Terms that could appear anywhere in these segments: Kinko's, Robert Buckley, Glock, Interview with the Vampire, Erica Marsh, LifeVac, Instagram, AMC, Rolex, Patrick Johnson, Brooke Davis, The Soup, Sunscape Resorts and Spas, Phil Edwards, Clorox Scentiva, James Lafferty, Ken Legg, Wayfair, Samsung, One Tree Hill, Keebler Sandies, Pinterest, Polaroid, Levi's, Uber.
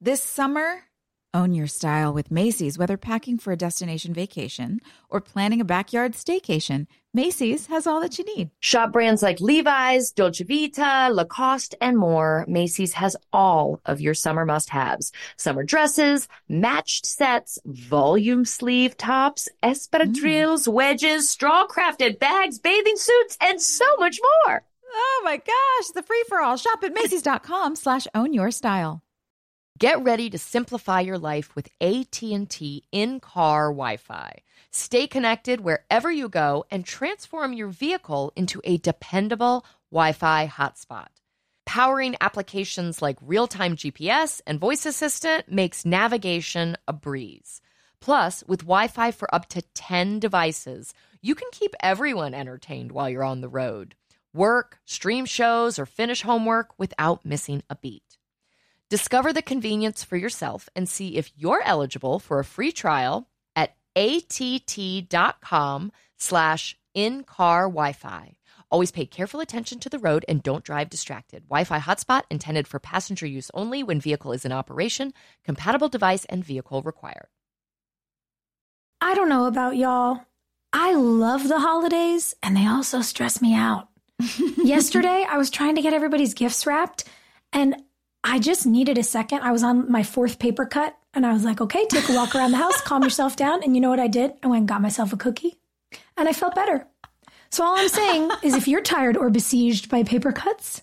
This summer, own your style with Macy's. Whether packing for a destination vacation or planning a backyard staycation, Macy's has all that you need. Shop brands like Levi's, Dolce Vita, Lacoste, and more. Macy's has all of your summer must-haves. Summer dresses, matched sets, volume sleeve tops, espadrilles, wedges, straw-crafted bags, bathing suits, and so much more. Oh my gosh, the free-for-all. Shop at Macy's.com/ownyourstyle. Get ready to simplify your life with AT&T in-car Wi-Fi. Stay connected wherever you go and transform your vehicle into a dependable Wi-Fi hotspot. Powering applications like real-time GPS and voice assistant makes navigation a breeze. Plus, with Wi-Fi for up to 10 devices, you can keep everyone entertained while you're on the road. Work, stream shows, or finish homework without missing a beat. Discover the convenience for yourself and see if you're eligible for a free trial at att.com/in-car Wi-Fi. Always pay careful attention to the road and don't drive distracted. Wi-Fi hotspot intended for passenger use only when vehicle is in operation. Compatible device and vehicle required. I don't know about y'all. I love the holidays, and they also stress me out. Yesterday, I was trying to get everybody's gifts wrapped, and I just needed a second. I was on my fourth paper cut, and I was like, okay, take a walk around the house, calm yourself down. And you know what I did? I went and got myself a cookie, and I felt better. So all I'm saying is if you're tired or besieged by paper cuts,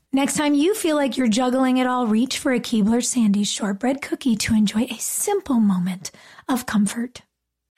Next time you feel like you're juggling it all, reach for a Keebler Sandies shortbread cookie to enjoy a simple moment of comfort.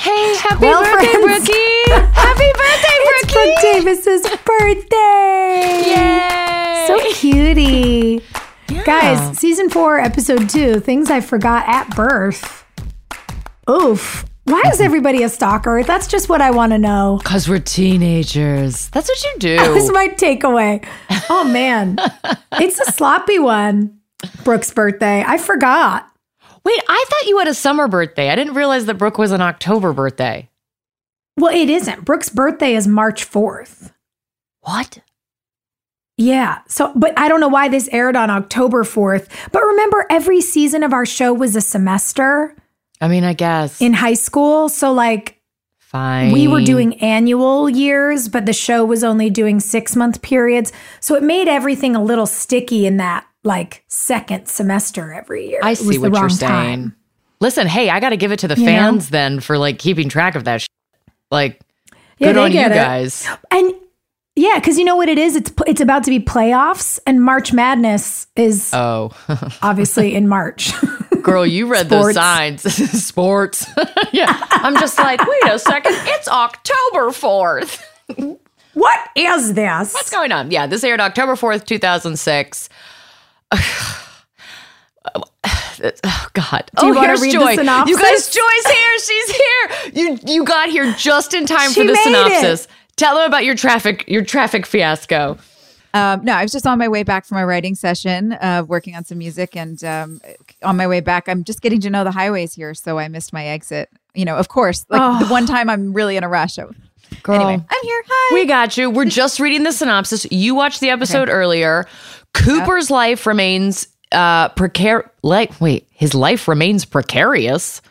Hey, happy birthday, friends. Brookie! Happy birthday, Brookie! It's Brooke Davis's birthday! Yay! So cutie. Yeah. Guys, season 4, episode 2, things I forgot at birth. Oof. Why is everybody a stalker? That's just what I want to know. Because we're teenagers. That's what you do. That was my takeaway. Oh, man. It's a sloppy one. Brooke's birthday. I forgot. Wait, I thought you had a summer birthday. I didn't realize that Brooke was an October birthday. Well, it isn't. Brooke's birthday is March 4th. What? Yeah. So, but I don't know why this aired on October 4th. But remember, every season of our show was a semester. I mean, I guess. In high school. So like, fine. We were doing annual years, but the show was only doing 6-month periods. So it made everything a little sticky in that like second semester every year. I see what you're saying. Time. Listen, hey, I got to give it to the fans then for like keeping track of that shit. Like, good on you guys. And yeah, because you know what it is? It's about to be playoffs, and March Madness is obviously in March. Girl, you read those signs. Sports. Yeah. I'm just like, wait a second. It's October 4th. What is this? What's going on? Yeah, this aired October 4th, 2006. Oh, God. Do you want to read the synopsis? You guys, Joy's here. She's here. You got here just in time for the synopsis. Tell them about your traffic fiasco. No, I was just on my way back from a writing session, working on some music. And on my way back, I'm just getting to know the highways here. So I missed my exit. You know, of course, like the one time I'm really in a rush. Anyway, I'm here. Hi. We got you. We're just reading the synopsis. You watched the episode earlier. Cooper's life remains his life remains precarious.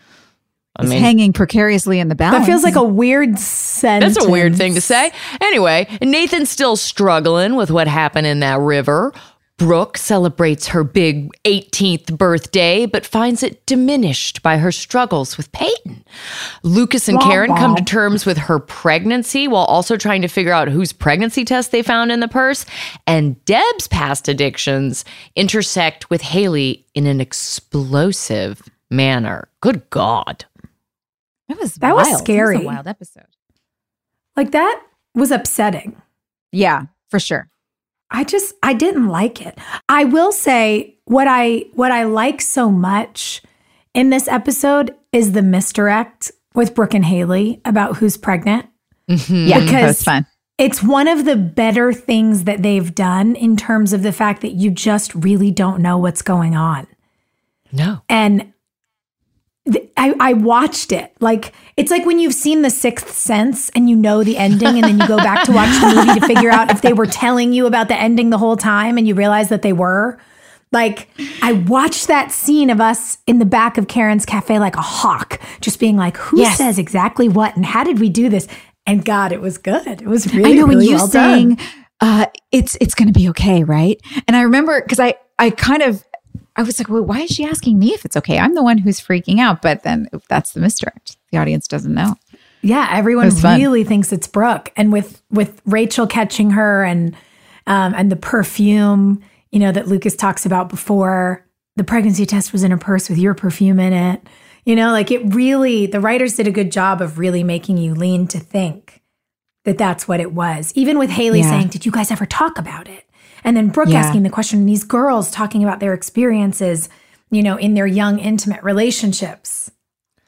He's hanging precariously in the balance. That feels like a weird sentence. That's a weird thing to say. Anyway, Nathan's still struggling with what happened in that river. Brooke celebrates her big 18th birthday, but finds it diminished by her struggles with Peyton. Lucas and Karen come to terms with her pregnancy while also trying to figure out whose pregnancy test they found in the purse. And Deb's past addictions intersect with Haley in an explosive manner. Good God. That was scary. It was a wild episode. Like, that was upsetting. Yeah, for sure. I didn't like it. I will say what I like so much in this episode is the misdirect with Brooke and Haley about who's pregnant. Mm-hmm. Yeah, that was fun. It's one of the better things that they've done in terms of the fact that you just really don't know what's going on. No. And I watched it. Like, it's like when you've seen The Sixth Sense and you know the ending, and then you go back to watch the movie to figure out if they were telling you about the ending the whole time, and you realize that they were. Like, I watched that scene of us in the back of Karen's cafe like a hawk, just being like, who says exactly what, and how did we do this? And God, it was good. It was really, really well done. I know, when you sang, it's going to be okay, right? And I remember, because I was like, well, why is she asking me if it's okay? I'm the one who's freaking out. But then that's the misdirect. The audience doesn't know. Yeah, everyone really thinks it's Brooke. And with Rachel catching her and the perfume, you know, that Lucas talks about before, the pregnancy test was in a purse with your perfume in it. You know, like, it really, the writers did a good job of really making you lean to think that that's what it was. Even with Haley saying, did you guys ever talk about it? And then Brooke asking the question, and these girls talking about their experiences, you know, in their young, intimate relationships.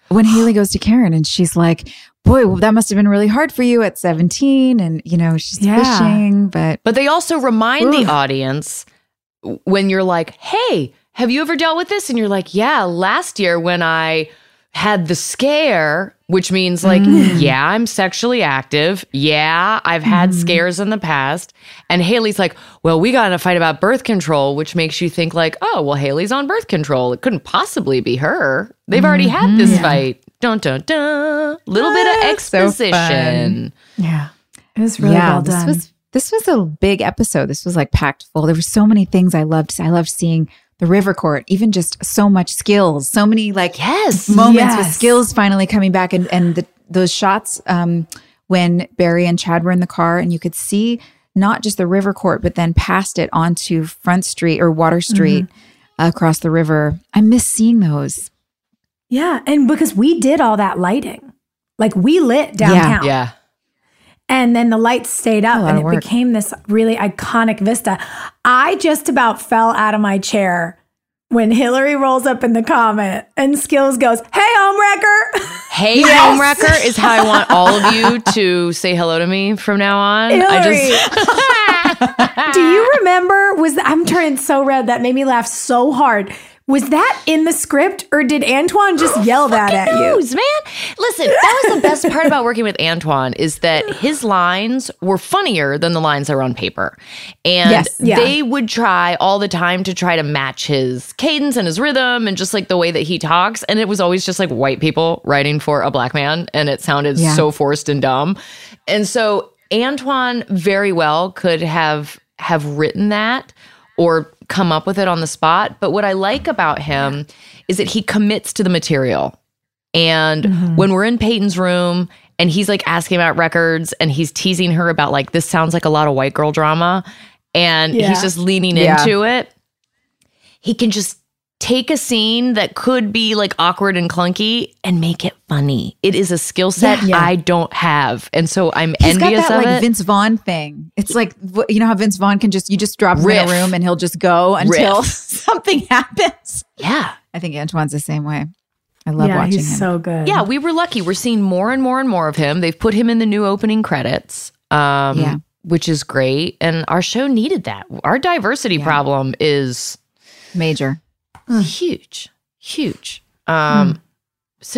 When Haley goes to Karen and she's like, boy, well, that must have been really hard for you at 17. And, you know, she's fishing. But they also remind the audience, when you're like, hey, have you ever dealt with this? And you're like, yeah, last year when I had the scare, which means like, I'm sexually active. Yeah, I've had scares in the past. And Haley's like, well, we got in a fight about birth control, which makes you think like, oh, well, Haley's on birth control. It couldn't possibly be her. They've already had this fight. Dun, dun, dun. Little bit of exposition. So yeah. It was really well done. This was a big episode. This was like packed full. There were so many things I loved. I loved seeing the river court, even just so much skills, so many like moments with skills finally coming back. And those shots when Barry and Chad were in the car, and you could see not just the river court, but then past it onto Front Street or Water Street across the river. I miss seeing those. Yeah. And because we did all that lighting, like we lit downtown. Yeah. And then the lights stayed up and it became this really iconic vista. I just about fell out of my chair when Hillary rolls up in the comment and Skills goes, hey, homewrecker. Hey, homewrecker is how I want all of you to say hello to me from now on. Hillary. Do you remember, I'm turning so red, that made me laugh so hard. Was that in the script, or did Antoine just yell that at you? Knows, man. Listen, that was the best part about working with Antoine is that his lines were funnier than the lines that were on paper. And they would try all the time to try to match his cadence and his rhythm and just like the way that he talks. And it was always just like white people writing for a black man. And it sounded so forced and dumb. And so Antoine very well could have written that or come up with it on the spot. But what I like about him is that he commits to the material. And when we're in Peyton's room and he's like asking about records and he's teasing her about like, this sounds like a lot of white girl drama. And he's just leaning into it. He can just take a scene that could be like awkward and clunky and make it funny. It is a skill set I don't have. And so I'm envious of it. He's got that like Vince Vaughn thing. It's like, you know how Vince Vaughn can just, you just drop him in a room and he'll just go until something happens. Yeah. I think Antoine's the same way. I love watching him. Yeah, he's so good. Yeah, we were lucky. We're seeing more and more and more of him. They've put him in the new opening credits. Which is great. And our show needed that. Our diversity problem is major. Huge. So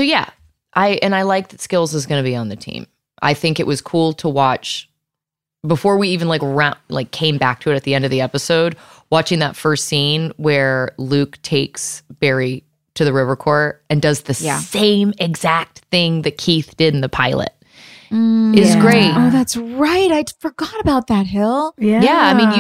yeah, I like that Skills is going to be on the team. I think it was cool to watch before we even like came back to it at the end of the episode, watching that first scene where Luke takes Barry to the river court and does the same exact thing that Keith did in the pilot. Is great. Oh, that's right. I forgot about that, Hill. Yeah. I mean,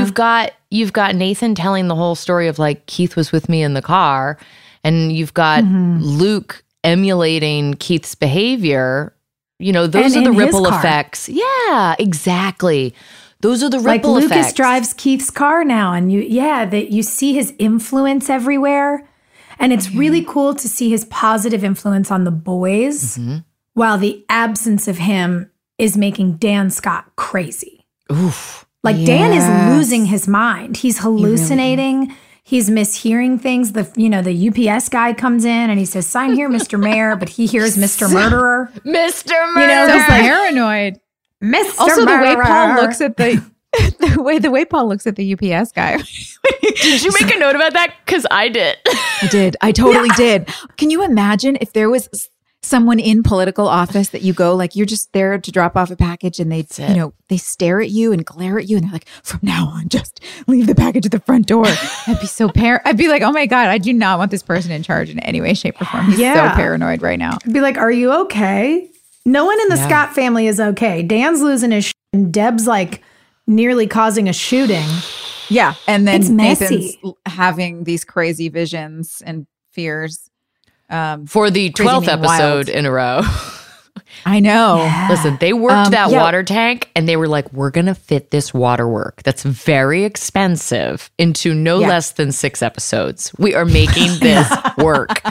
you've got Nathan telling the whole story of like, Keith was with me in the car, and you've got Luke emulating Keith's behavior. You know, those are the ripple effects. Yeah, exactly. Those are the ripple effects. Like Lucas drives Keith's car now, and you see his influence everywhere. And it's really cool to see his positive influence on the boys. While the absence of him is making Dan Scott crazy. Oof. Like Dan is losing his mind. He's hallucinating. He's mishearing things. The UPS guy comes in and he says, "Sign here, Mr. Mayor," but he hears Mr. Murderer. Mr. Murderer. You know, he's like, paranoid. Mr. Also, Murderer. The way Paul looks at the way Paul looks at the UPS guy. Did you make a note about that? Because I did. I did. I totally did. Can you imagine if there was someone in political office that you go, like, you're just there to drop off a package and they, you know, they stare at you and glare at you and they're like, from now on, just leave the package at the front door. I'd be so I'd be like, oh my God, I do not want this person in charge in any way, shape, or form. He's so paranoid right now. I'd be like, are you okay? No one in the Scott family is okay. Dan's losing his shit and Deb's like nearly causing a shooting. Yeah. And then it's Nathan's having these crazy visions and fears. For the 12th episode in a row. I know. Yeah. Listen, they worked that water tank and they were like, we're going to fit this water work that's very expensive into no less than 6 episodes. We are making this work.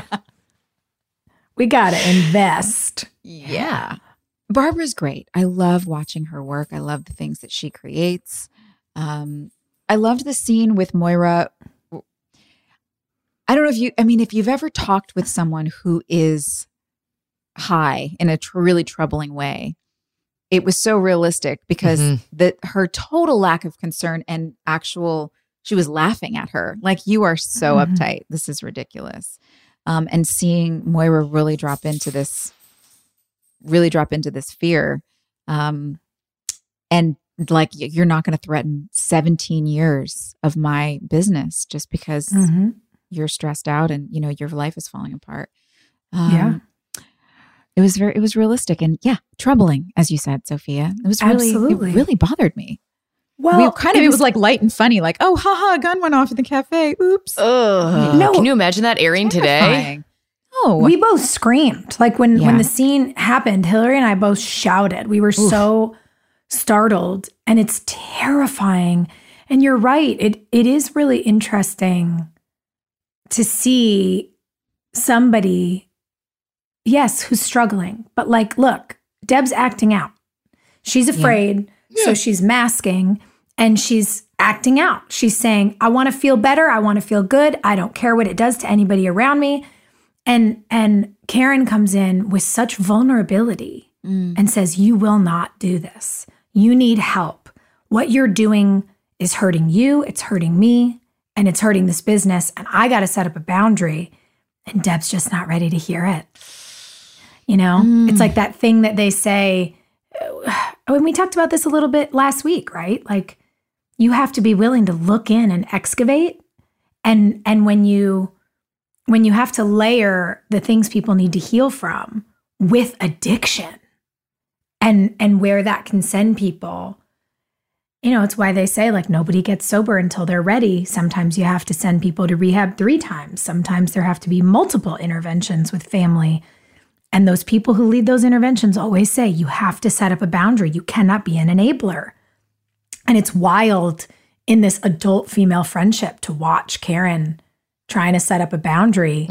We got to invest. Yeah. Barbara's great. I love watching her work. I love the things that she creates. I loved the scene with Moira. I don't know if you've ever talked with someone who is high in a really troubling way, it was so realistic because her total lack of concern and she was laughing at her. Like, you are so uptight. This is ridiculous. And seeing Moira really drop into this fear. And like, you're not going to threaten 17 years of my business just because you're stressed out and, you know, your life is falling apart. It was realistic and troubling, as you said, Sophia. It was really, it really bothered me. Well, it was like light and funny, like, oh, haha, a gun went off in the cafe. Oops. No, can you imagine that airing today? Oh, we both screamed. Like when the scene happened, Hillary and I both shouted. We were so startled, and it's terrifying. And you're right. It is really interesting to see somebody, yes, who's struggling, but like, look, Deb's acting out. She's afraid, so she's masking and she's acting out. She's saying, I want to feel better. I want to feel good. I don't care what it does to anybody around me. And Karen comes in with such vulnerability and says, you will not do this. You need help. What you're doing is hurting you. It's hurting me. and it's hurting this business, and I got to set up a boundary, and Deb's just not ready to hear it. You know, it's like that thing that they say, when we talked about this a little bit last week, right? Like, you have to be willing to look in and excavate. And when you have to layer the things people need to heal from with addiction and where that can send people, you know, it's why they say, like, nobody gets sober until they're ready. Sometimes you have to send people to rehab 3 times. Sometimes there have to be multiple interventions with family. And those people who lead those interventions always say, you have to set up a boundary. You cannot be an enabler. And it's wild in this adult female friendship to watch Karen trying to set up a boundary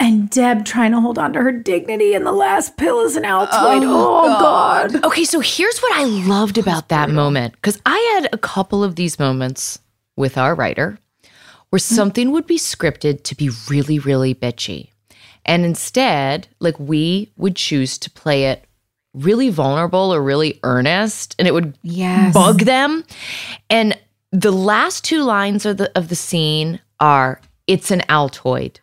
and Deb trying to hold on to her dignity, and the last pill is an Altoid. Oh, God. Okay, so here's what I loved about that moment, because I had a couple of these moments with our writer where something would be scripted to be really, really bitchy. And instead, like, we would choose to play it really vulnerable or really earnest, and it would bug them. And the last 2 lines of the scene are, it's an Altoid.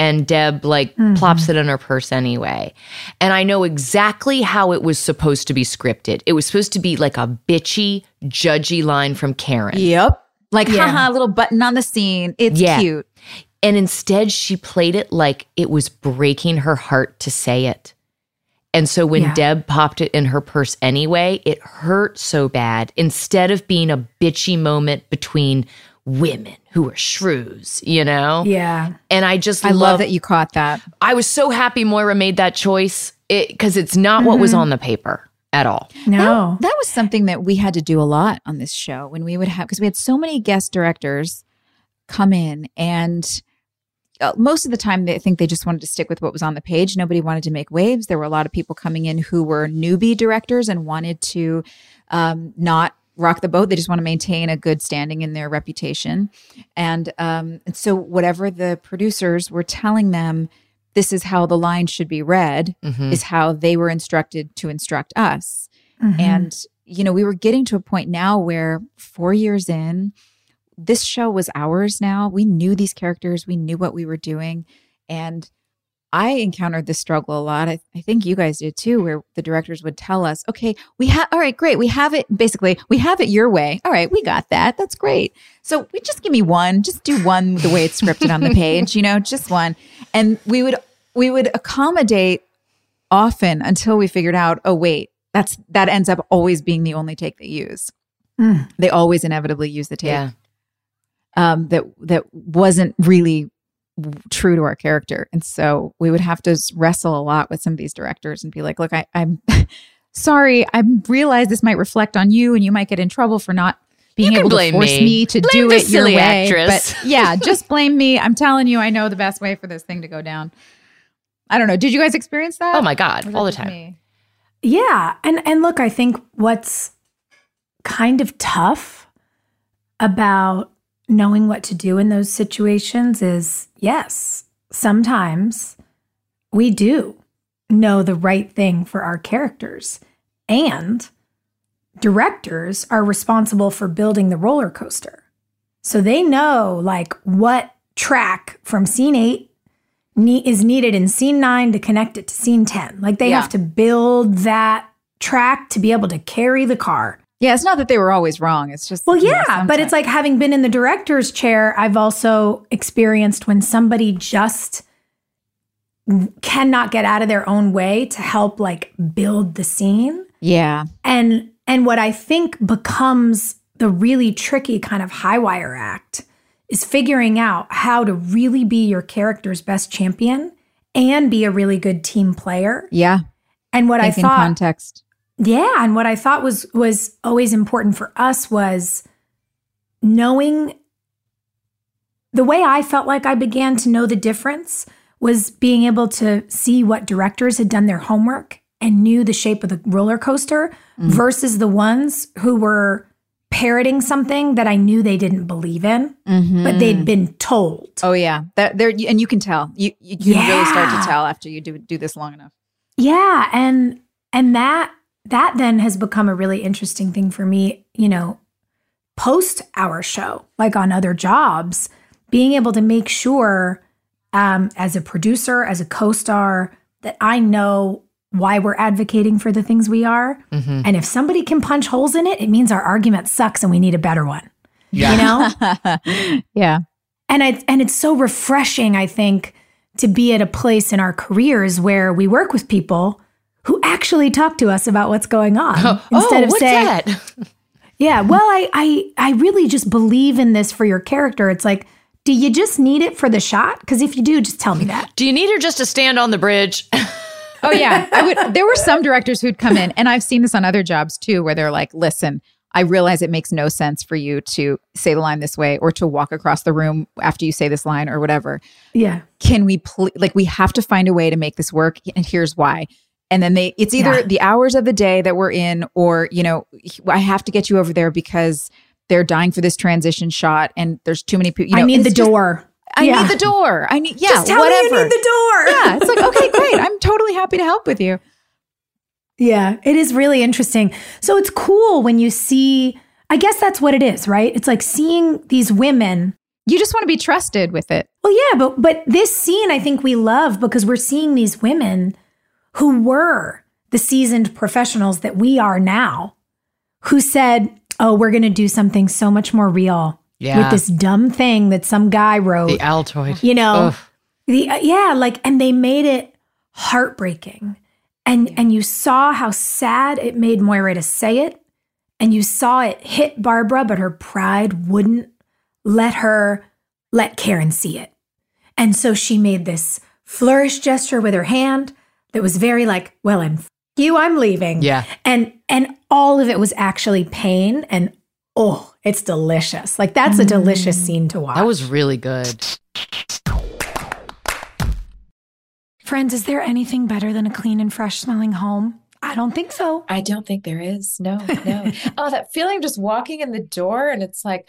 And Deb, like, plops it in her purse anyway. And I know exactly how it was supposed to be scripted. It was supposed to be like a bitchy, judgy line from Karen. Yep. Like, haha, little button on the scene. It's cute. And instead, she played it like it was breaking her heart to say it. And so when Deb popped it in her purse anyway, it hurt so bad. Instead of being a bitchy moment between women who are shrews, you know? Yeah. And I just love that you caught that. I was so happy Moira made that choice, because it's not what was on the paper at all. No. That was something that we had to do a lot on this show when we would have, because we had so many guest directors come in, and most of the time, I think they just wanted to stick with what was on the page. Nobody wanted to make waves. There were a lot of people coming in who were newbie directors and wanted to not rock the boat. They just want to maintain a good standing in their reputation. And so whatever the producers were telling them, this is how the line should be read, is how they were instructed to instruct us. And, you know, we were getting to a point now where 4 years in, this show was ours now. We knew these characters. We knew what we were doing. And I encountered this struggle a lot. I think you guys did too, where the directors would tell us, okay, all right, great. We have it. Basically, we have it your way. All right, we got that. That's great. So we just give me one. Just do one the way it's scripted on the page, you know, just one. And we would accommodate often until we figured out, oh, wait, that ends up always being the only take they use. They always inevitably use the take. Yeah. That wasn't really true to our character. And so we would have to wrestle a lot with some of these directors and be like, look, I'm sorry. I realize this might reflect on you, and you might get in trouble for not being able to force me to do it your way. But yeah, just blame me. I'm telling you, I know the best way for this thing to go down. I don't know. Did you guys experience that? Oh my God, all the time. Me? Yeah. And look, I think what's kind of tough about knowing what to do in those situations is, yes, sometimes we do know the right thing for our characters. And directors are responsible for building the roller coaster. So they know, like, what track from scene 8 is needed in scene 9 to connect it to scene 10. Like, they have to build that track to be able to carry the car. Yeah, it's not that they were always wrong. It's just... Well, yeah, but it's like, having been in the director's chair, I've also experienced when somebody just cannot get out of their own way to help, like, build the scene. Yeah. And what I think becomes the really tricky kind of high wire act is figuring out how to really be your character's best champion and be a really good team player. Yeah. And what I thought... Context. Yeah, and what I thought was always important for us was knowing, the way I felt like I began to know the difference was being able to see what directors had done their homework and knew the shape of the roller coaster versus the ones who were parroting something that I knew they didn't believe in, but they'd been told. Oh yeah, and you can tell. You can really start to tell after you do this long enough. Yeah, and that... That then has become a really interesting thing for me, you know, post our show, like on other jobs, being able to make sure as a producer, as a co-star, that I know why we're advocating for the things we are. Mm-hmm. And if somebody can punch holes in it, it means our argument sucks and we need a better one. Yeah. You know? Yeah. And it's so refreshing, I think, to be at a place in our careers where we work with people who actually talk to us about what's going on. Instead of saying, yeah, well, I really just believe in this for your character. It's like, do you just need it for the shot? Because if you do, just tell me that. Do you need her just to stand on the bridge? Oh, yeah. There were some directors who'd come in, and I've seen this on other jobs too, where they're like, listen, I realize it makes no sense for you to say the line this way or to walk across the room after you say this line or whatever. Yeah. Can we we have to find a way to make this work, and here's why. And then it's either the hours of the day that we're in, or, you know, I have to get you over there because they're dying for this transition shot and there's too many people. You know, I need the door. I need the door. Just tell whatever. Me you need the door. Yeah. It's like, okay, great. I'm totally happy to help with you. Yeah, it is really interesting. So it's cool when you see, I guess that's what it is, right? It's like seeing these women. You just want to be trusted with it. Well, yeah, but this scene I think we love because we're seeing these women who were the seasoned professionals that we are now, who said, oh, we're going to do something so much more real with this dumb thing that some guy wrote. The Altoid. You know, and they made it heartbreaking. And you saw how sad it made Moira to say it, and you saw it hit Barbara, but her pride wouldn't let her let Karen see it. And so she made this flourish gesture with her hand that was very like, well, and f*** you, I'm leaving. Yeah. And all of it was actually pain, and oh, it's delicious. Like, that's a delicious scene to watch. That was really good. Friends, is there anything better than a clean and fresh smelling home? I don't think so. I don't think there is. No. Oh, that feeling of just walking in the door and it's like,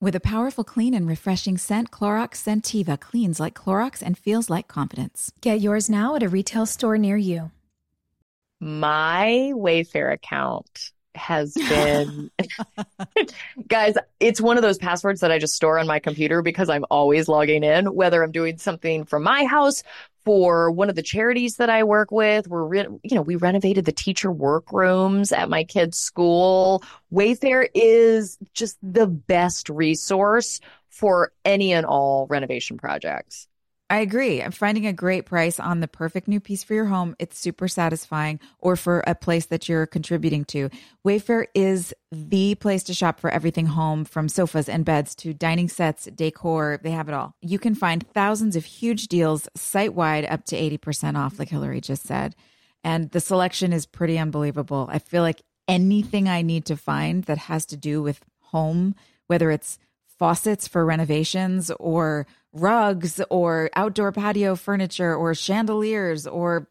With a powerful, clean, and refreshing scent, Clorox Scentiva cleans like Clorox and feels like confidence. Get yours now at a retail store near you. My Wayfair account has been guys, it's one of those passwords that I just store on my computer because I'm always logging in, whether I'm doing something from my house for one of the charities that I work with. We renovated the teacher workrooms at my kids' school. Wayfair is just the best resource for any and all renovation projects. I agree. I'm finding a great price on the perfect new piece for your home. It's super satisfying, or for a place that you're contributing to. Wayfair is the place to shop for everything home, from sofas and beds to dining sets, decor. They have it all. You can find thousands of huge deals site-wide, up to 80% off, like Hillary just said. And the selection is pretty unbelievable. I feel like anything I need to find that has to do with home, whether it's faucets for renovations or rugs or outdoor patio furniture or chandeliers or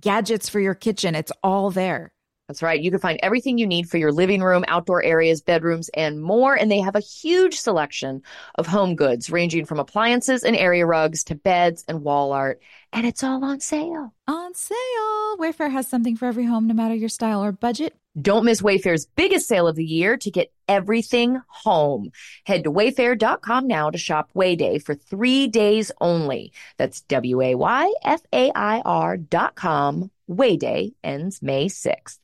gadgets for your kitchen. It's all there. That's right. You can find everything you need for your living room, outdoor areas, bedrooms, and more. And they have a huge selection of home goods, ranging from appliances and area rugs to beds and wall art. And it's all on sale. On sale. Wayfair has something for every home, no matter your style or budget. Don't miss Wayfair's biggest sale of the year to get everything home. Head to wayfair.com now to shop Wayday for 3 days only. That's WAYFAIR.com. Wayday ends May 6th.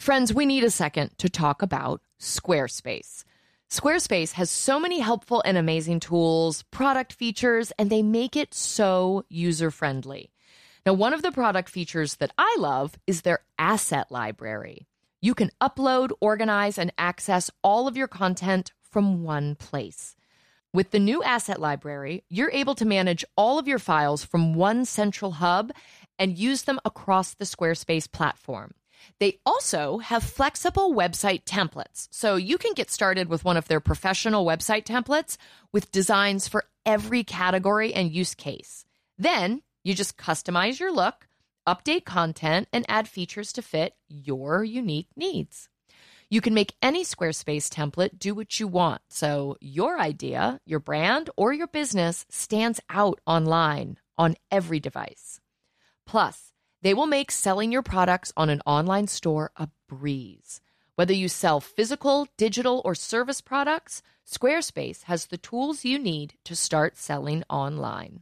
Friends, we need a second to talk about Squarespace. Squarespace has so many helpful and amazing tools, product features, and they make it so user-friendly. Now, one of the product features that I love is their asset library. You can upload, organize, and access all of your content from one place. With the new asset library, you're able to manage all of your files from one central hub and use them across the Squarespace platform. They also have flexible website templates, so you can get started with one of their professional website templates with designs for every category and use case. Then you just customize your look, update content, and add features to fit your unique needs. You can make any Squarespace template do what you want, so your idea, your brand, or your business stands out online on every device. Plus, they will make selling your products on an online store a breeze. Whether you sell physical, digital, or service products, Squarespace has the tools you need to start selling online.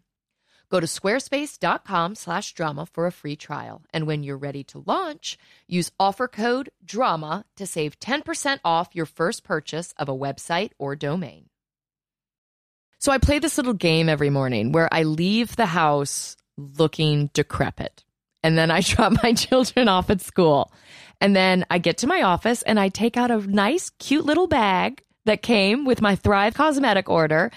Go to squarespace.com/drama for a free trial. And when you're ready to launch, use offer code DRAMA to save 10% off your first purchase of a website or domain. So I play this little game every morning where I leave the house looking decrepit. And then I drop my children off at school. And then I get to my office and I take out a nice, cute little bag that came with my Thrive Causemetic order.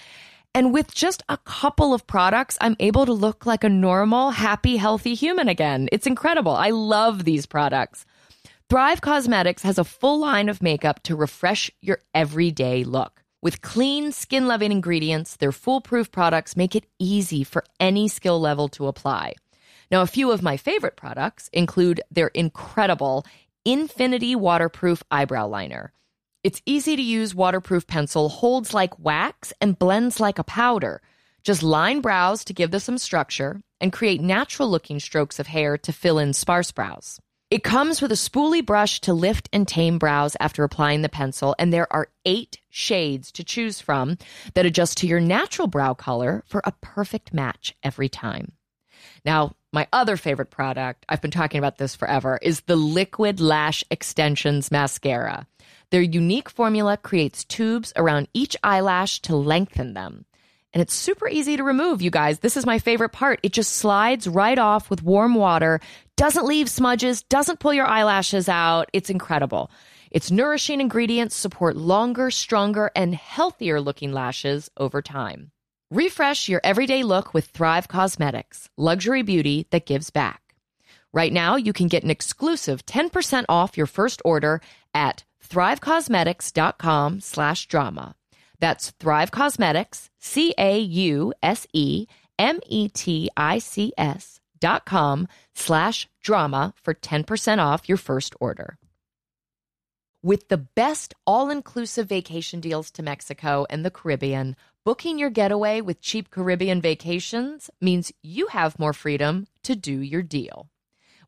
And with just a couple of products, I'm able to look like a normal, happy, healthy human again. It's incredible. I love these products. Thrive Causemetics has a full line of makeup to refresh your everyday look. With clean, skin-loving ingredients, their foolproof products make it easy for any skill level to apply. Now, a few of my favorite products include their incredible Infinity Waterproof Eyebrow Liner. Its easy-to-use waterproof pencil holds like wax and blends like a powder. Just line brows to give them some structure and create natural-looking strokes of hair to fill in sparse brows. It comes with a spoolie brush to lift and tame brows after applying the pencil, and there are 8 shades to choose from that adjust to your natural brow color for a perfect match every time. Now, my other favorite product, I've been talking about this forever, is the Liquid Lash Extensions Mascara. Their unique formula creates tubes around each eyelash to lengthen them. And it's super easy to remove, you guys. This is my favorite part. It just slides right off with warm water, doesn't leave smudges, doesn't pull your eyelashes out. It's incredible. Its nourishing ingredients support longer, stronger, and healthier looking lashes over time. Refresh your everyday look with Thrive Causemetics, luxury beauty that gives back. Right now, you can get an exclusive 10% off your first order at thrivecosmetics.com/drama. That's Thrive Causemetics, CAUSEMETICS.com/drama for 10% off your first order. With the best all-inclusive vacation deals to Mexico and the Caribbean, booking your getaway with Cheap Caribbean Vacations means you have more freedom to do your deal.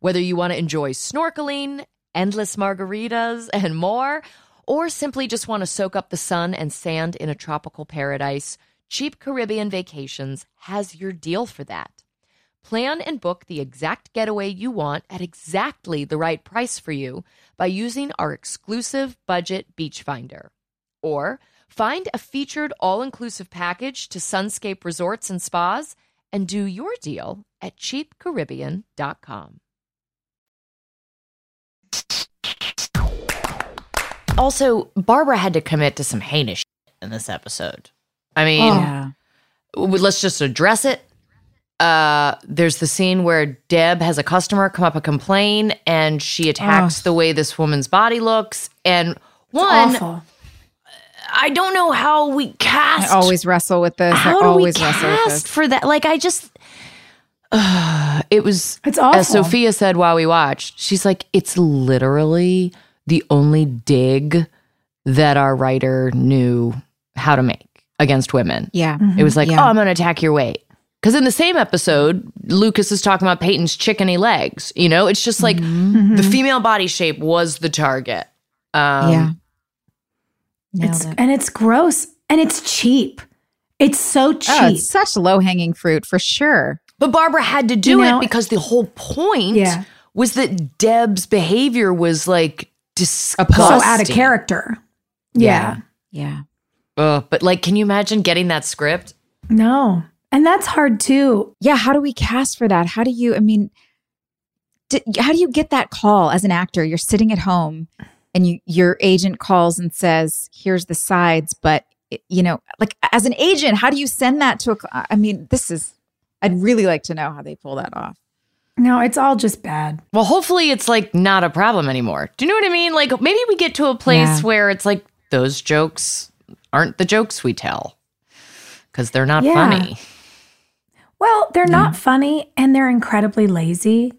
Whether you want to enjoy snorkeling, endless margaritas, and more, or simply just want to soak up the sun and sand in a tropical paradise, Cheap Caribbean Vacations has your deal for that. Plan and book the exact getaway you want at exactly the right price for you by using our exclusive budget beach finder. Or find a featured all-inclusive package to Sunscape Resorts and Spas and do your deal at cheapcaribbean.com. Also, Barbara had to commit to some heinous shit in this episode. I mean, Let's just address it. There's the scene where Deb has a customer come up and complain, and she attacks the way this woman's body looks. And it's awful. I don't know how we cast. I always wrestle with this. For that? Like, I just, it's awful. As Sophia said while we watched, she's like, it's literally the only dig that our writer knew how to make against women. Yeah. Mm-hmm. It was like, I'm going to attack your weight. Because in the same episode, Lucas is talking about Peyton's chickeny legs. You know, it's just like the female body shape was the target. It's gross. And it's cheap. It's so cheap. Oh, it's such low-hanging fruit for sure. But Barbara had to do it because the whole point was that Deb's behavior was like disgusting. So out of character. Yeah. But like, can you imagine getting that script? No. And that's hard too. Yeah. How do we cast for that? How do you, how do you get that call as an actor? You're sitting at home and your agent calls and says, here's the sides. But, like as an agent, how do you send that to I'd really like to know how they pull that off. No, it's all just bad. Well, hopefully it's like not a problem anymore. Do you know what I mean? Like maybe we get to a place where it's like those jokes aren't the jokes we tell. because they're not funny. Well, they're not funny, and they're incredibly lazy.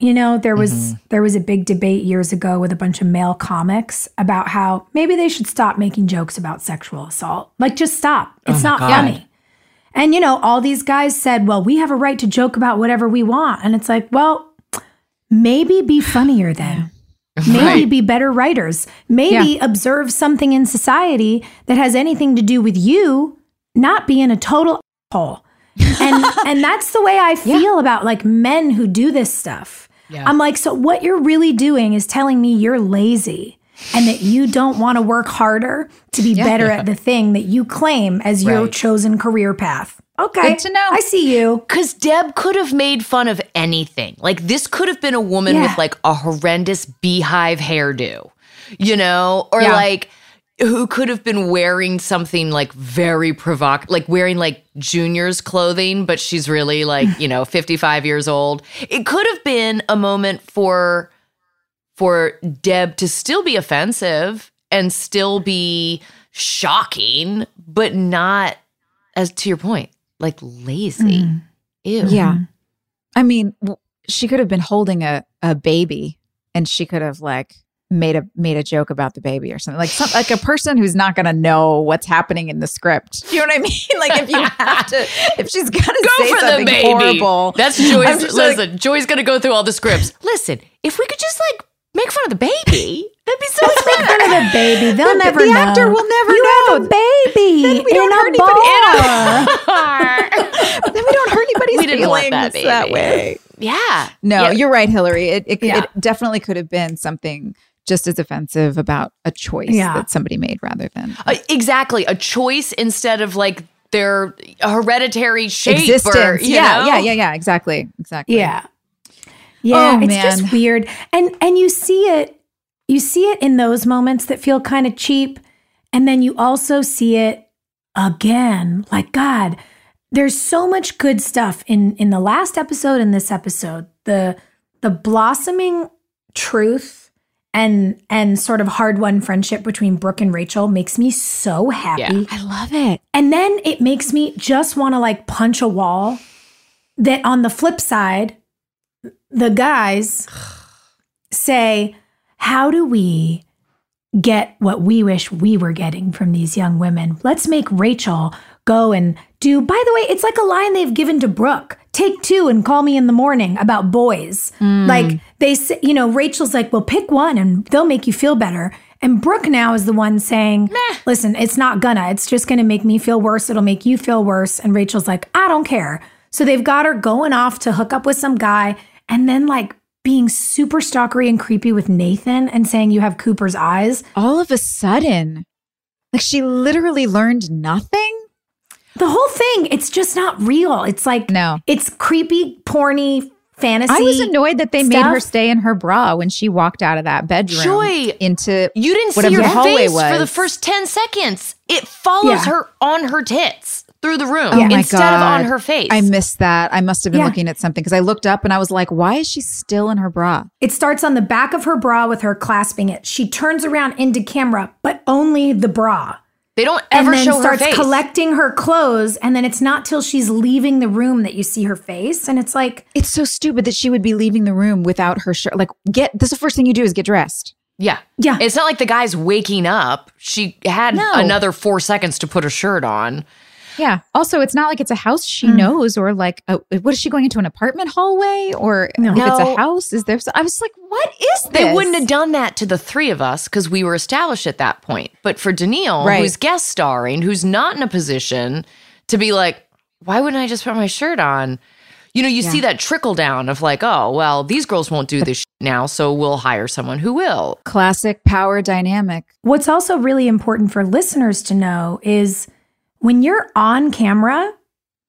You know, there was a big debate years ago with a bunch of male comics about how maybe they should stop making jokes about sexual assault. Like, just stop. It's not funny. And, you know, all these guys said, well, we have a right to joke about whatever we want. And it's like, well, maybe be funnier then. Maybe be better writers. Maybe observe something in society that has anything to do with you not being a total asshole. And that's the way I feel about, like, men who do this stuff. Yeah. I'm like, so what you're really doing is telling me you're lazy and that you don't want to work harder to be better at the thing that you claim as your chosen career path. Okay. Good to know. I see you. Because Deb could have made fun of anything. Like, this could have been a woman with, like, a horrendous beehive hairdo, you know? Or, like, who could have been wearing something, like, very provocative, like, wearing, like, junior's clothing, but she's really, like, you know, 55 years old. It could have been a moment for Deb to still be offensive and still be shocking, but not, as to your point, like, lazy. Ew. Yeah. I mean, she could have been holding a baby, and she could have, like, made a joke about the baby or something, like a person who's not going to know what's happening in the script. You know what I mean? Like, if you have to, if she's got to say something horrible, that's Joy's. Listen, like, Joy's going to go through all the scripts. Listen, if we could just, like, make fun of the baby, that'd be so fun. Make fun of the baby. They'll never know. The actor will never know. You have a baby. Then we don't hurt anybody. Then we don't hurt anybody's feelings that way. Yeah. No, you're right, Hillary. It definitely could have been something just as offensive about a choice that somebody made rather than... exactly. A choice instead of, like, their hereditary shape. Existence. Or, yeah. Exactly. Yeah, oh, it's just weird. And you see it in those moments that feel kind of cheap. And then you also see it again. Like, God, there's so much good stuff in the last episode and this episode. The blossoming truth and sort of hard-won friendship between Brooke and Rachel makes me so happy. Yeah. I love it. And then it makes me just want to, like, punch a wall. That on the flip side, the guys say, how do we get what we wish we were getting from these young women? Let's make Rachel go and do, by the way, it's like a line they've given to Brooke. Take two and call me in the morning about boys. Like, they say, you know, Rachel's like, well, pick one and they'll make you feel better. And Brooke now is the one saying, listen, it's not gonna. It's just gonna make me feel worse. It'll make you feel worse. And Rachel's like, I don't care. So they've got her going off to hook up with some guy and then, like, being super stalkery and creepy with Nathan and saying you have Cooper's eyes. All of a sudden, like, she literally learned nothing. The whole thing, it's just not real. It's like, no. It's creepy, porny fantasy. I was annoyed that they made her stay in her bra when she walked out of that bedroom. Joy, into you didn't see her face for the first 10 seconds. It follows her on her tits through the room instead of on her face. I missed that. I must have been looking at something because I looked up and I was like, why is she still in her bra? It starts on the back of her bra with her clasping it. She turns around into camera, but only the bra. They don't ever show her face. And then starts collecting her clothes, and then it's not till she's leaving the room that you see her face, and it's like... It's so stupid that she would be leaving the room without her shirt. Like, this is the first thing you do is get dressed. Yeah. Yeah. It's not like the guy's waking up. She had another 4 seconds to put her shirt on. Yeah. Also, it's not like it's a house she knows or like, what is she going into an apartment hallway or if it's a house? Is there? I was like, what is this? They wouldn't have done that to the three of us because we were established at that point. But for Danielle, who's guest starring, who's not in a position to be like, why wouldn't I just put my shirt on? You know, you see that trickle down of like, oh, well, these girls won't do this now, so we'll hire someone who will. Classic power dynamic. What's also really important for listeners to know is... when you're on camera,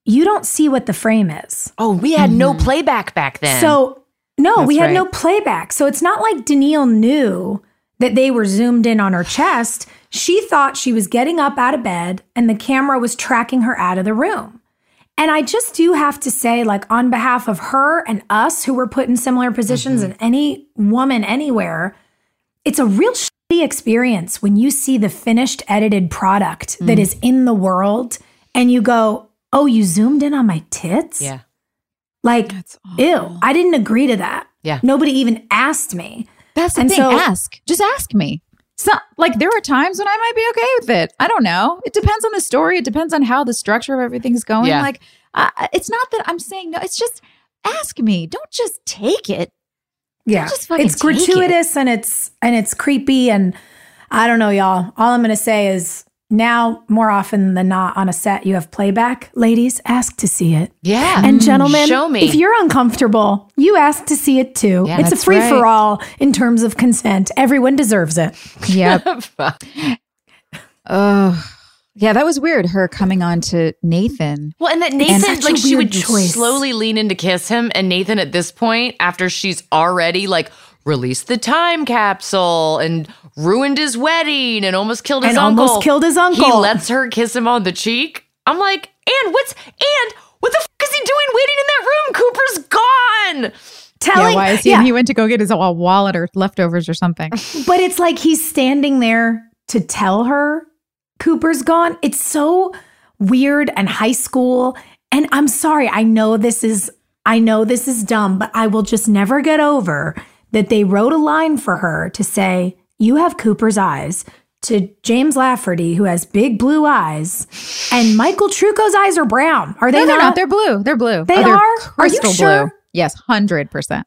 you don't see what the frame is. Oh, we had no playback back then. So, no, that's we had no playback. So it's not like Danielle knew that they were zoomed in on her chest. She thought she was getting up out of bed and the camera was tracking her out of the room. And I just do have to say, like, on behalf of her and us who were put in similar positions and any woman anywhere, it's a real the experience when you see the finished edited product that is in the world and you go, oh, you zoomed in on my tits? Yeah. Like, ew, I didn't agree to that. Yeah. Nobody even asked me. That's the thing. So, ask. Just ask me. It's not like there are times when I might be okay with it. I don't know. It depends on the story. It depends on how the structure of everything's going. Yeah. Like, it's not that I'm saying no. It's just ask me. Don't just take it. Yeah. Don't just fucking take it. It's gratuitous and it's creepy. And I don't know, y'all. All I'm going to say is now, more often than not on a set, you have playback. Ladies, ask to see it. Yeah. And gentlemen, show me. If you're uncomfortable, you ask to see it too. Yeah, it's a free-for-all in terms of consent. Everyone deserves it. Yep. Oh, yeah, that was weird, her coming on to Nathan. Well, and that Nathan, and like she would slowly lean in to kiss him. And Nathan at this point, after she's already like, released the time capsule and ruined his wedding and almost killed his uncle. He lets her kiss him on the cheek. I'm like, what the fuck is he doing waiting in that room? Cooper's gone. Why is he? Yeah. He went to go get his wallet or leftovers or something. But it's like he's standing there to tell her Cooper's gone. It's so weird and high school. And I'm sorry, I know this is dumb, but I will just never get over that they wrote a line for her to say, you have Cooper's eyes, to James Lafferty, who has big blue eyes, and Michael Trucco's eyes are brown. Are they not? No, they're not. They're blue. They're blue. They are? Are you sure? Blue. Yes, 100%.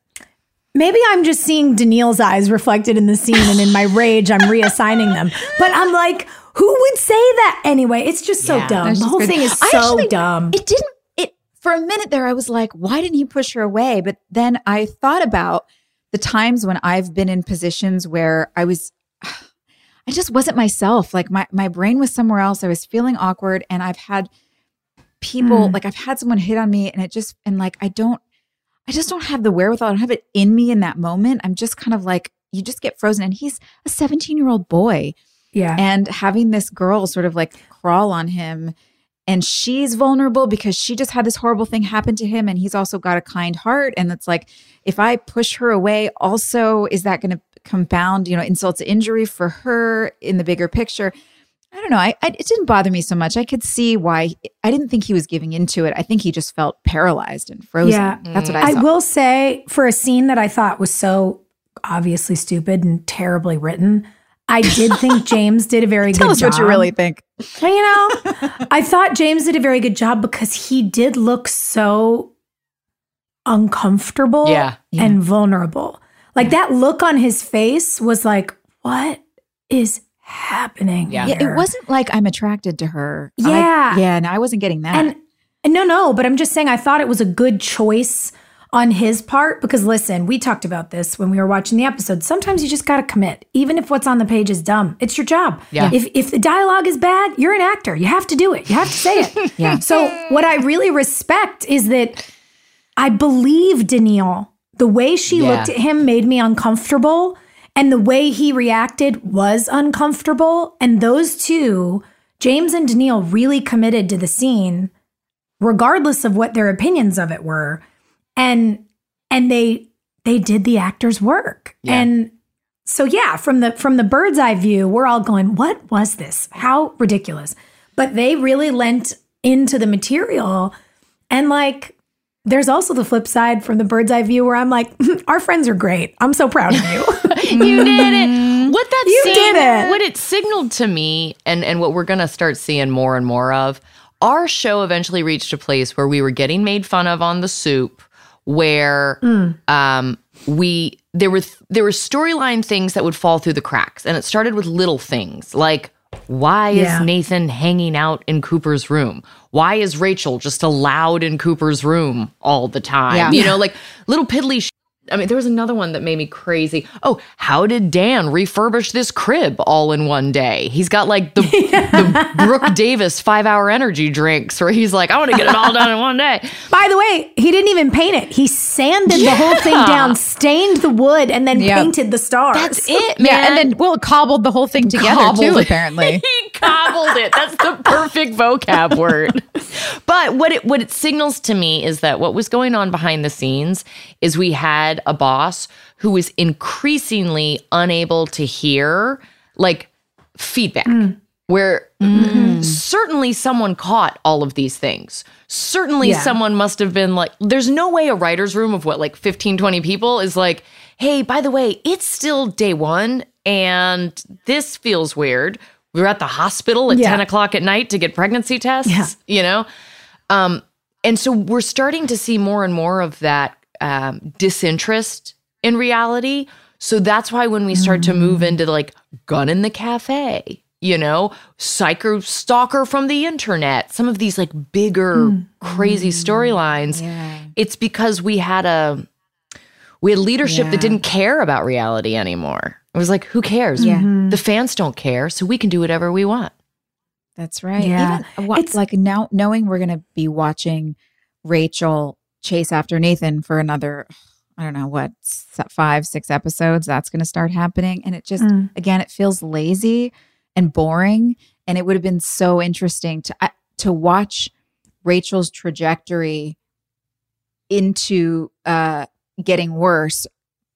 Maybe I'm just seeing Daniil's eyes reflected in the scene, and in my rage, I'm reassigning them. But I'm like, who would say that anyway? It's just so dumb. The whole thing is so dumb. For a minute there, I was like, why didn't he push her away? But then I thought about the times when I've been in positions where I just wasn't myself. Like my brain was somewhere else. I was feeling awkward, and I've had people, like I've had someone hit on me, and I just don't have the wherewithal. I don't have it in me in that moment. I'm just kind of like, you just get frozen. And he's a 17-year-old boy. Yeah. And having this girl sort of like crawl on him, and she's vulnerable because she just had this horrible thing happen to him, and he's also got a kind heart. And it's like, if I push her away, also, is that going to compound, insult to injury for her in the bigger picture? I don't know. It didn't bother me so much. I could see why. I didn't think he was giving into it. I think he just felt paralyzed and frozen. Yeah. That's what I saw. I will say, for a scene that I thought was so obviously stupid and terribly written, I did think James did a very good job. Tell us what you really think. I thought James did a very good job because he did look so uncomfortable and vulnerable. Like that look on his face was like, what is happening here? It wasn't like I'm attracted to her. Yeah. I wasn't getting that. And no, but I'm just saying I thought it was a good choice on his part, because listen, we talked about this when we were watching the episode. Sometimes you just got to commit, even if what's on the page is dumb. It's your job. Yeah. If the dialogue is bad, you're an actor. You have to do it. You have to say it. Yeah. So what I really respect is that I believe Daniil. The way she looked at him made me uncomfortable, and the way he reacted was uncomfortable. And those two, James and Daniil, really committed to the scene, regardless of what their opinions of it were. And they did the actor's work. Yeah. And so, from the bird's eye view, we're all going, what was this? How ridiculous. But they really lent into the material. And like, there's also the flip side from the bird's eye view where I'm like, our friends are great. I'm so proud of you. You did it. What it signaled to me, and what we're going to start seeing more and more of, our show eventually reached a place where we were getting made fun of on The Soup, where there were storyline things that would fall through the cracks, and it started with little things like, why is Nathan hanging out in Cooper's room? Why is Rachel just allowed in Cooper's room all the time? Yeah. Like little piddly. There was another one that made me crazy. Oh, how did Dan refurbish this crib all in one day? He's got like the Brooke Davis 5-hour energy drinks where he's like, I want to get it all done in one day. By the way, he didn't even paint it. He sanded the whole thing down, stained the wood, and then painted the stars. That's it, man. Yeah, and then, cobbled the whole thing together too, apparently. He cobbled it. That's the perfect vocab word. But what it signals to me is that what was going on behind the scenes is we had a boss who was increasingly unable to hear like feedback. where certainly someone caught all of these things. Certainly someone must have been like, there's no way a writer's room of what, like 15, 20 people is like, hey, by the way, it's still day one and this feels weird. We were at the hospital at 10 o'clock at night to get pregnancy tests, you know? And so we're starting to see more and more of that disinterest in reality. So that's why when we start to move into like gun in the cafe, you know, psycho stalker from the internet, some of these like bigger, crazy storylines, it's because we had leadership that didn't care about reality anymore. It was like, who cares? Yeah. The fans don't care, so we can do whatever we want. That's right. Yeah. Even, it's like now knowing we're going to be watching Rachel chase after Nathan for another, I don't know what, 5-6 episodes, that's going to start happening. And it just, again, it feels lazy and boring. And it would have been so interesting to watch Rachel's trajectory into getting worse,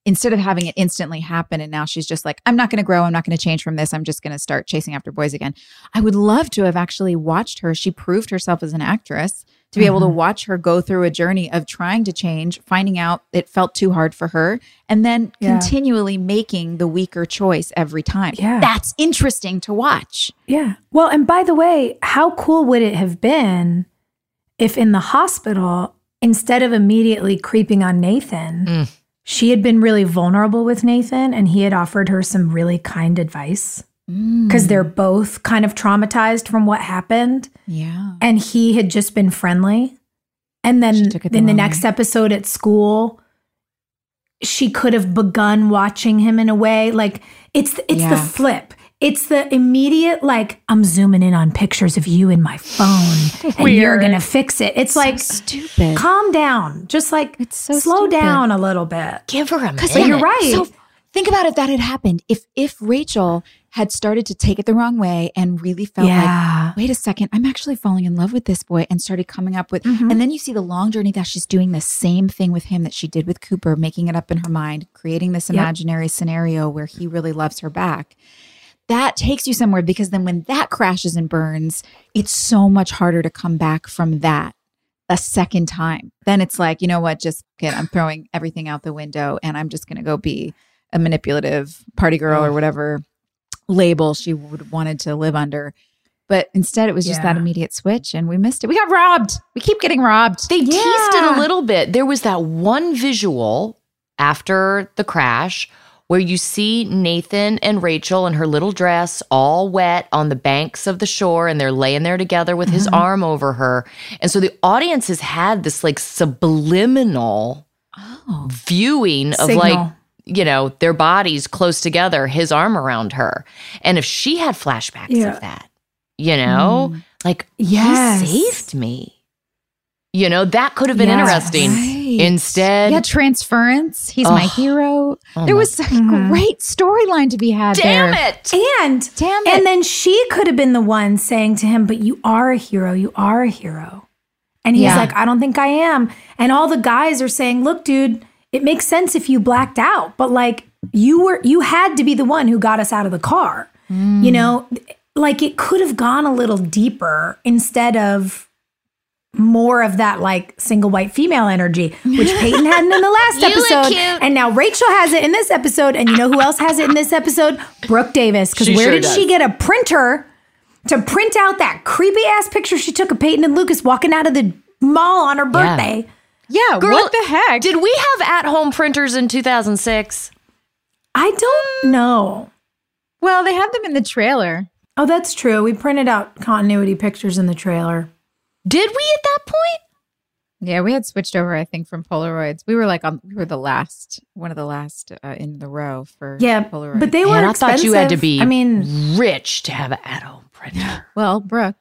instead of having it instantly happen. And now she's just like, I'm not going to grow. I'm not going to change from this. I'm just going to start chasing after boys again. I would love to have actually watched her. She proved herself as an actress to be able to watch her go through a journey of trying to change, finding out it felt too hard for her, and then continually making the weaker choice every time. Yeah. That's interesting to watch. Yeah. Well, and by the way, how cool would it have been if in the hospital, instead of immediately creeping on Nathan, she had been really vulnerable with Nathan and he had offered her some really kind advice because they're both kind of traumatized from what happened. Yeah. And he had just been friendly. And then in the next episode at school, she could have begun watching him in a way. Like it's the flip. It's the immediate, like, I'm zooming in on pictures of you in my phone and you're going to fix it. It's so like, stupid. Calm down. Just like, it's so slow down a little bit. Give her a minute. But you're right. So think about if that had happened. If Rachel had started to take it the wrong way and really felt like, wait a second, I'm actually falling in love with this boy, and started coming up with, and then you see the long journey that she's doing the same thing with him that she did with Cooper, making it up in her mind, creating this imaginary scenario where he really loves her back. That takes you somewhere, because then when that crashes and burns, it's so much harder to come back from that a second time. Then it's like, you know what, just I'm throwing everything out the window and I'm just going to go be a manipulative party girl or whatever label she would wanted to live under. But instead, it was just that immediate switch, and we missed it. We got robbed. We keep getting robbed. They teased it a little bit. There was that one visual after the crash where you see Nathan and Rachel in her little dress, all wet on the banks of the shore, and they're laying there together with his arm over her. And so the audience has had this like subliminal viewing of like, you know, their bodies close together, his arm around her. And if she had flashbacks of that, you know, like, he saved me. You know, that could have been interesting. Right. Instead. Yeah, transference. He's my hero. Oh, there was a great storyline to be had Damn it. And then she could have been the one saying to him, but you are a hero. You are a hero. And he's like, I don't think I am. And all the guys are saying, look, dude, it makes sense if you blacked out. But like you had to be the one who got us out of the car. Mm. You know, like it could have gone a little deeper instead of more of that like single white female energy, which Peyton hadn't in the last episode. And now Rachel has it in this episode. And you know who else has it in this episode? Brooke Davis. Because where did she get a printer to print out that creepy ass picture she took of Peyton and Lucas walking out of the mall on her birthday? Yeah. Girl, what the heck? Did we have at-home printers in 2006? I don't know. Well, they had them in the trailer. Oh, that's true. We printed out continuity pictures in the trailer. Did we at that point? Yeah, we had switched over, I think, from Polaroids. We were like, we were the last, one of the last in the row for Polaroids. But they were expensive. I thought you had to be rich to have an at-home printer. Well, Brooke.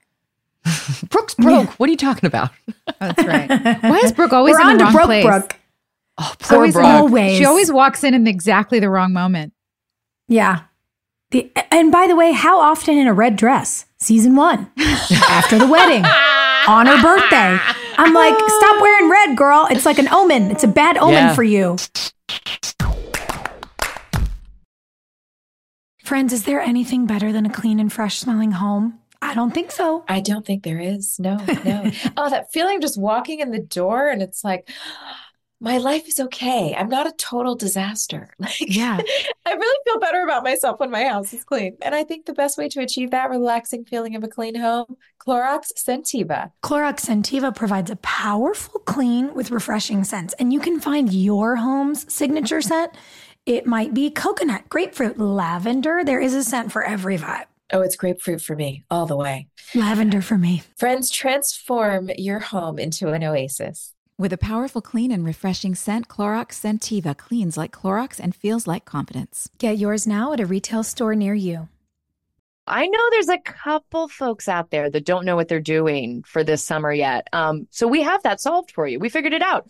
Brooke's broke. Yeah. What are you talking about? Oh, that's right. Why is Brooke always in the wrong place? Brooke. Oh, poor Brooke. Always. She always walks in exactly the wrong moment. Yeah. And by the way, how often in a red dress? Season 1. After the wedding. On her birthday. I'm like, stop wearing red, girl. It's like an omen. It's a bad omen for you. Friends, is there anything better than a clean and fresh smelling home? I don't think so. I don't think there is. No. Oh, that feeling just walking in the door and it's like, my life is okay. I'm not a total disaster. I really feel better about myself when my house is clean. And I think the best way to achieve that relaxing feeling of a clean home, Clorox Scentiva. Clorox Scentiva provides a powerful clean with refreshing scents. And you can find your home's signature scent. It might be coconut, grapefruit, lavender. There is a scent for every vibe. Oh, it's grapefruit for me all the way. Lavender for me. Friends, transform your home into an oasis. With a powerful, clean, and refreshing scent, Clorox Scentiva cleans like Clorox and feels like confidence. Get yours now at a retail store near you. I know there's a couple folks out there that don't know what they're doing for this summer yet. So we have that solved for you. We figured it out.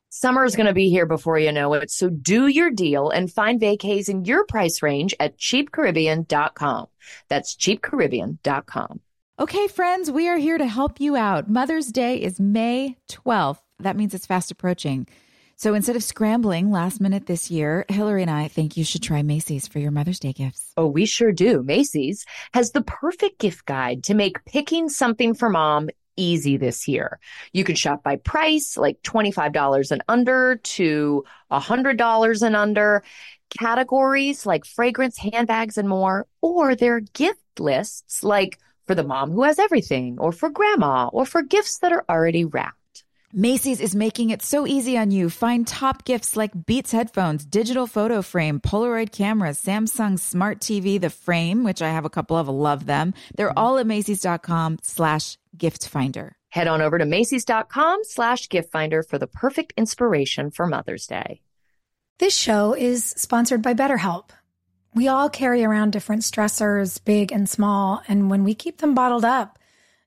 Summer is going to be here before you know it, so do your deal and find vacays in your price range at cheapcaribbean.com. That's cheapcaribbean.com. Okay, friends, we are here to help you out. Mother's Day is May 12th. That means it's fast approaching. So instead of scrambling last minute this year, Hillary and I think you should try Macy's for your Mother's Day gifts. Oh, we sure do. Macy's has the perfect gift guide to make picking something for mom easy this year. You can shop by price, like $25 and under to $100 and under, categories like fragrance, handbags, and more, or their gift lists, like for the mom who has everything, or for grandma, or for gifts that are already wrapped. Macy's is making it so easy on you. Find top gifts like Beats headphones, digital photo frame, Polaroid cameras, Samsung Smart TV, the Frame, which I have a couple of, love them. They're all at Macy's.com/gift finder. Head on over to Macy's.com/gift finder for the perfect inspiration for Mother's Day. This show is sponsored by BetterHelp. We all carry around different stressors, big and small, and when we keep them bottled up,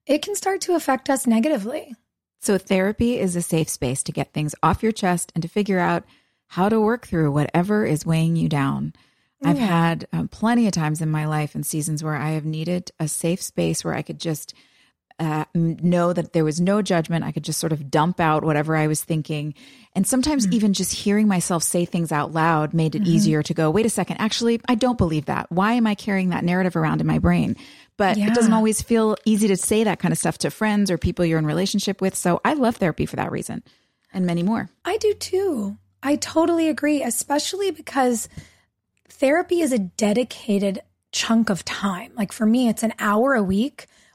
it can start to affect us negatively. So therapy is a safe space to get things off your chest and to figure out how to work through whatever is weighing you down. Yeah. I've had plenty of times in my life and seasons where I have needed a safe space where I could just know that there was no judgment. I could just sort of dump out whatever I was thinking. And sometimes even just hearing myself say things out loud made it easier to go, wait a second, actually, I don't believe that. Why am I carrying that narrative around in my brain? But it doesn't always feel easy to say that kind of stuff to friends or people you're in relationship with. So I love therapy for that reason and many more. I do too. I totally agree, especially because therapy is a dedicated chunk of time. Like for me, it's an hour a week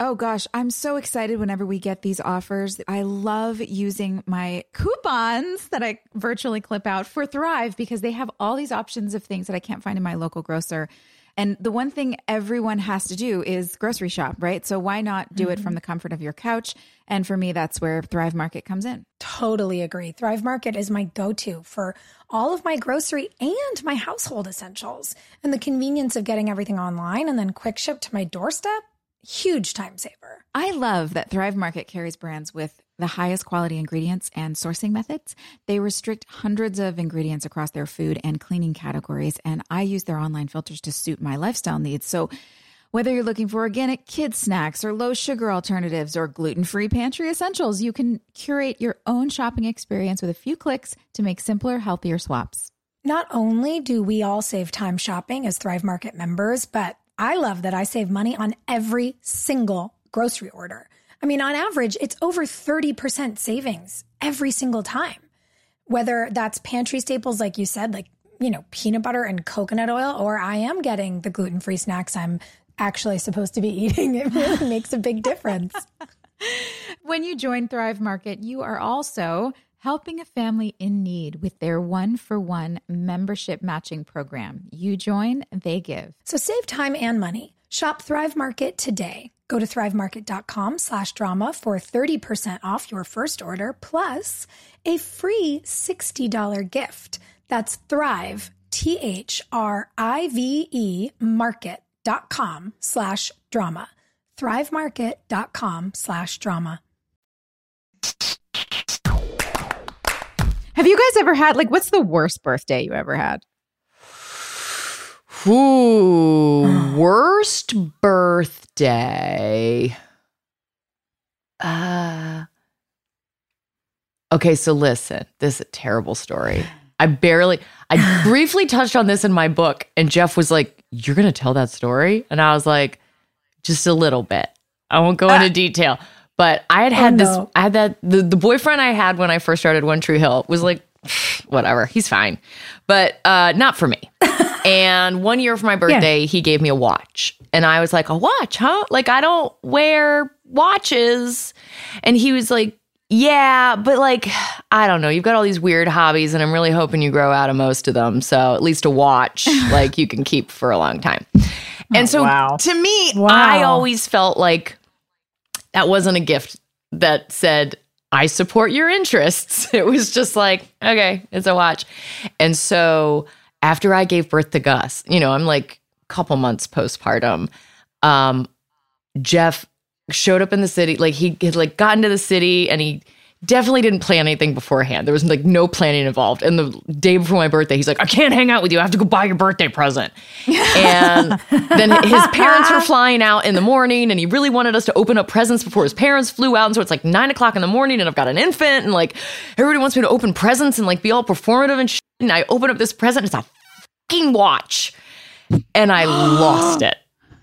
Oh gosh, I'm so excited whenever we get these offers. I love using my coupons that I virtually clip out for Thrive because they have all these options of things that I can't find in my local grocer. And the one thing everyone has to do is grocery shop, right? So why not do it from the comfort of your couch? And for me, that's where Thrive Market comes in. Totally agree. Thrive Market is my go-to for all of my grocery and my household essentials. And the convenience of getting everything online and then quick ship to my doorstep, huge time saver. I love that Thrive Market carries brands with the highest quality ingredients and sourcing methods. They restrict hundreds of ingredients across their food and cleaning categories, and I use their online filters to suit my lifestyle needs. So Whether you're looking for organic kids snacks or low sugar alternatives or gluten-free pantry essentials, you can curate your own shopping experience with a few clicks to make simpler, healthier swaps. Not only do we all save time shopping as Thrive Market members, but I love that I save money on every single grocery order. I mean, on average, it's over 30% savings every single time. Whether that's pantry staples, like you said, like, you know, peanut butter and coconut oil, or I am getting the gluten-free snacks I'm actually supposed to be eating. It really makes a big difference. When you join Thrive Market, you are also helping a family in need with their one-for-one membership matching program. You join, they give. So save time and money. Shop Thrive Market today. Go to thrivemarket.com/drama for 30% off your first order, plus a free $60 gift. That's Thrive, Thrive, market.com/drama. Thrivemarket.com/drama. Have you guys ever had, like, what's the worst birthday you ever had? Ooh, worst birthday. Okay, so listen, this is a terrible story. I briefly touched on this in my book, and Jeff was like, "You're going to tell that story?" And I was like, "Just a little bit. I won't go into detail." But I had the boyfriend I had when I first started One Tree Hill was like, whatever, he's fine. But not for me. And one year for my birthday, he gave me a watch. And I was like, a watch, huh? Like, I don't wear watches. And he was like, yeah, but like, I don't know. You've got all these weird hobbies, and I'm really hoping you grow out of most of them. So at least a watch, like, you can keep for a long time. And to me, I always felt like that wasn't a gift that said, I support your interests. It was just like, okay, it's a watch. And so after I gave birth to Gus, you know, I'm like a couple months postpartum, Jeff showed up in the city. Like, he had like gotten to the city, and he definitely didn't plan anything beforehand. There was like no planning involved. And the day before my birthday, he's like, I can't hang out with you. I have to go buy your birthday present. And then his parents were flying out in the morning, and he really wanted us to open up presents before his parents flew out. And so it's like 9:00 in the morning, and I've got an infant, and like everybody wants me to open presents and like be all performative and shit. And I open up this present. It's a fucking watch. And I lost it.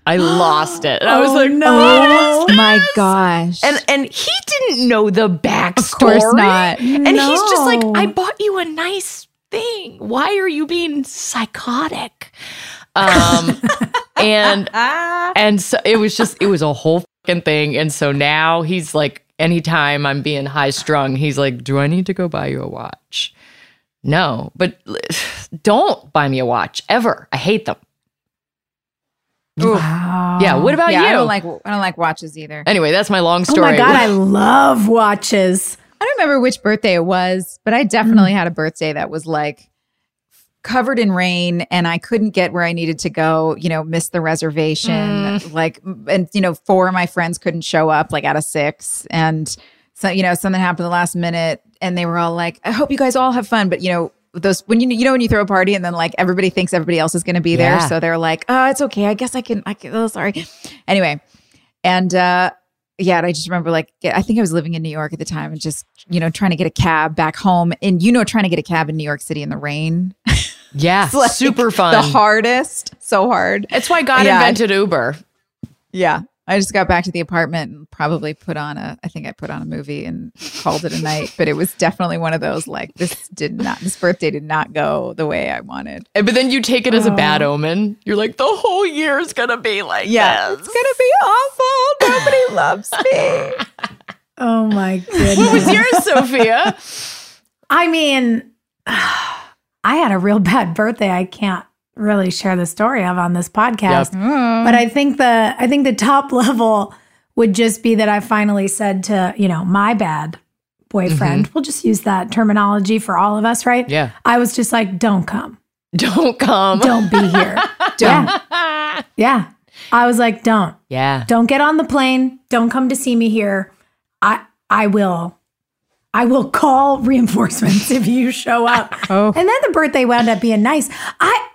I lost it. And I was like, no. Oh my gosh. And he didn't know the backstory. Of course not. And he's just like, I bought you a nice thing. Why are you being psychotic? And so it was a whole fucking thing. And so now he's like, anytime I'm being high strung, he's like, do I need to go buy you a watch? No, but don't buy me a watch ever. I hate them. Wow. Yeah. What about you? I don't like watches either. Anyway, that's my long story. Oh my God, I love watches. I don't remember which birthday it was, but I definitely had a birthday that was like covered in rain, and I couldn't get where I needed to go. You know, missed the reservation. Like, and you know, 4 of my friends couldn't show up, like out of 6, and so you know, something happened at the last minute, and they were all like, "I hope you guys all have fun," but you know. Those when when you throw a party and then like everybody thinks everybody else is going to be there, so they're like, oh, it's okay, I guess I can. Oh, sorry. Anyway, and and I just remember like I think I was living in New York at the time, and just trying to get a cab back home, and trying to get a cab in New York City in the rain. Yeah, like super fun. The hardest, so hard. That's why God invented Uber. Yeah. I just got back to the apartment and probably put on a movie and called it a night, but it was definitely one of those like, this birthday did not go the way I wanted. But then you take it as a bad omen. You're like, the whole year is going to be like this. It's going to be awful. Nobody loves me. Oh my goodness. What was yours, Sophia? I mean, I had a real bad birthday. I can't really share the story of on this podcast. Yep. But I think the top level would just be that I finally said to, my bad boyfriend, we'll just use that terminology for all of us, right? Yeah. I was just like, Don't come. Don't be here. Don't. Yeah. I was like, don't. Yeah. Don't get on the plane. Don't come to see me here. I will call reinforcements if you show up. And then the birthday wound up being nice.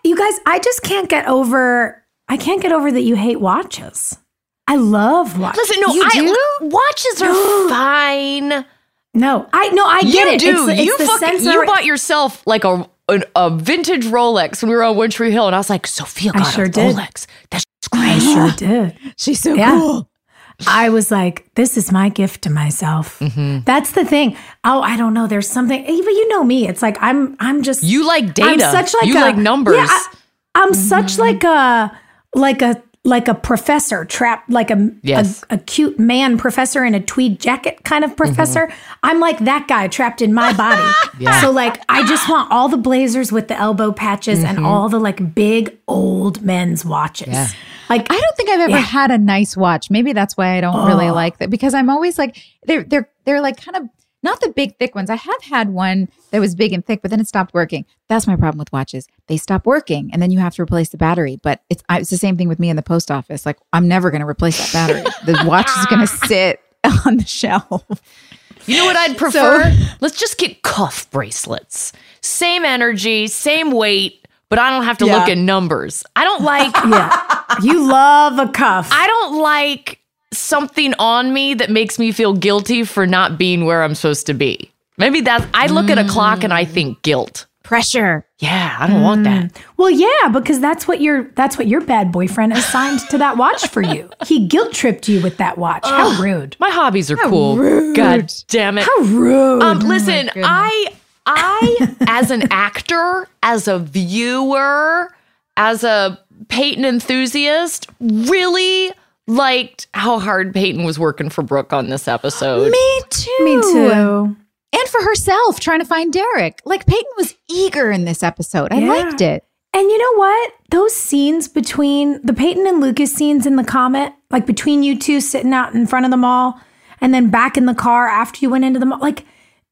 You guys, I just can't get over I can't get over that you hate watches. I love watches. Listen, no, watches are fine. No, I get it. You do. You bought yourself like a vintage Rolex when we were on One Tree Hill, and I was like, Sophia got a Rolex. That's great. I sure did. She's so cool. I was like, this is my gift to myself. Mm-hmm. That's the thing. Oh, I don't know. There's something, but you know me. It's like, I'm just. You like data. I'm such like you like numbers. Yeah, I'm such like a professor trapped, a cute man professor in a tweed jacket kind of professor. Mm-hmm. I'm like that guy trapped in my body. Yeah. So like, I just want all the blazers with the elbow patches and all the like big old men's watches. Yeah. Like, I don't think I've ever had a nice watch. Maybe that's why I don't really like that, because I'm always like, they're like kind of not the big thick ones. I have had one that was big and thick, but then it stopped working. That's my problem with watches. They stop working and then you have to replace the battery. But it's the same thing with me in the post office. Like, I'm never going to replace that battery. The watch is going to sit on the shelf. You know what I'd prefer? Let's just get cuff bracelets. Same energy, same weight. But I don't have to look at numbers. I don't like... You love a cuff. I don't like something on me that makes me feel guilty for not being where I'm supposed to be. Maybe that's... I look at a clock and I think guilt. Pressure. Yeah, I don't want that. Well, yeah, because that's what your bad boyfriend assigned to that watch for you. He guilt-tripped you with that watch. How rude. My hobbies are cool. Rude. God damn it. How rude. Listen, I, as an actor, as a viewer, as a Peyton enthusiast, really liked how hard Peyton was working for Brooke on this episode. Me too. And for herself, trying to find Derek. Like, Peyton was eager in this episode. I liked it. And you know what? Those scenes between the Peyton and Lucas scenes in the Comet, like between you two sitting out in front of the mall and then back in the car after you went into the mall, like,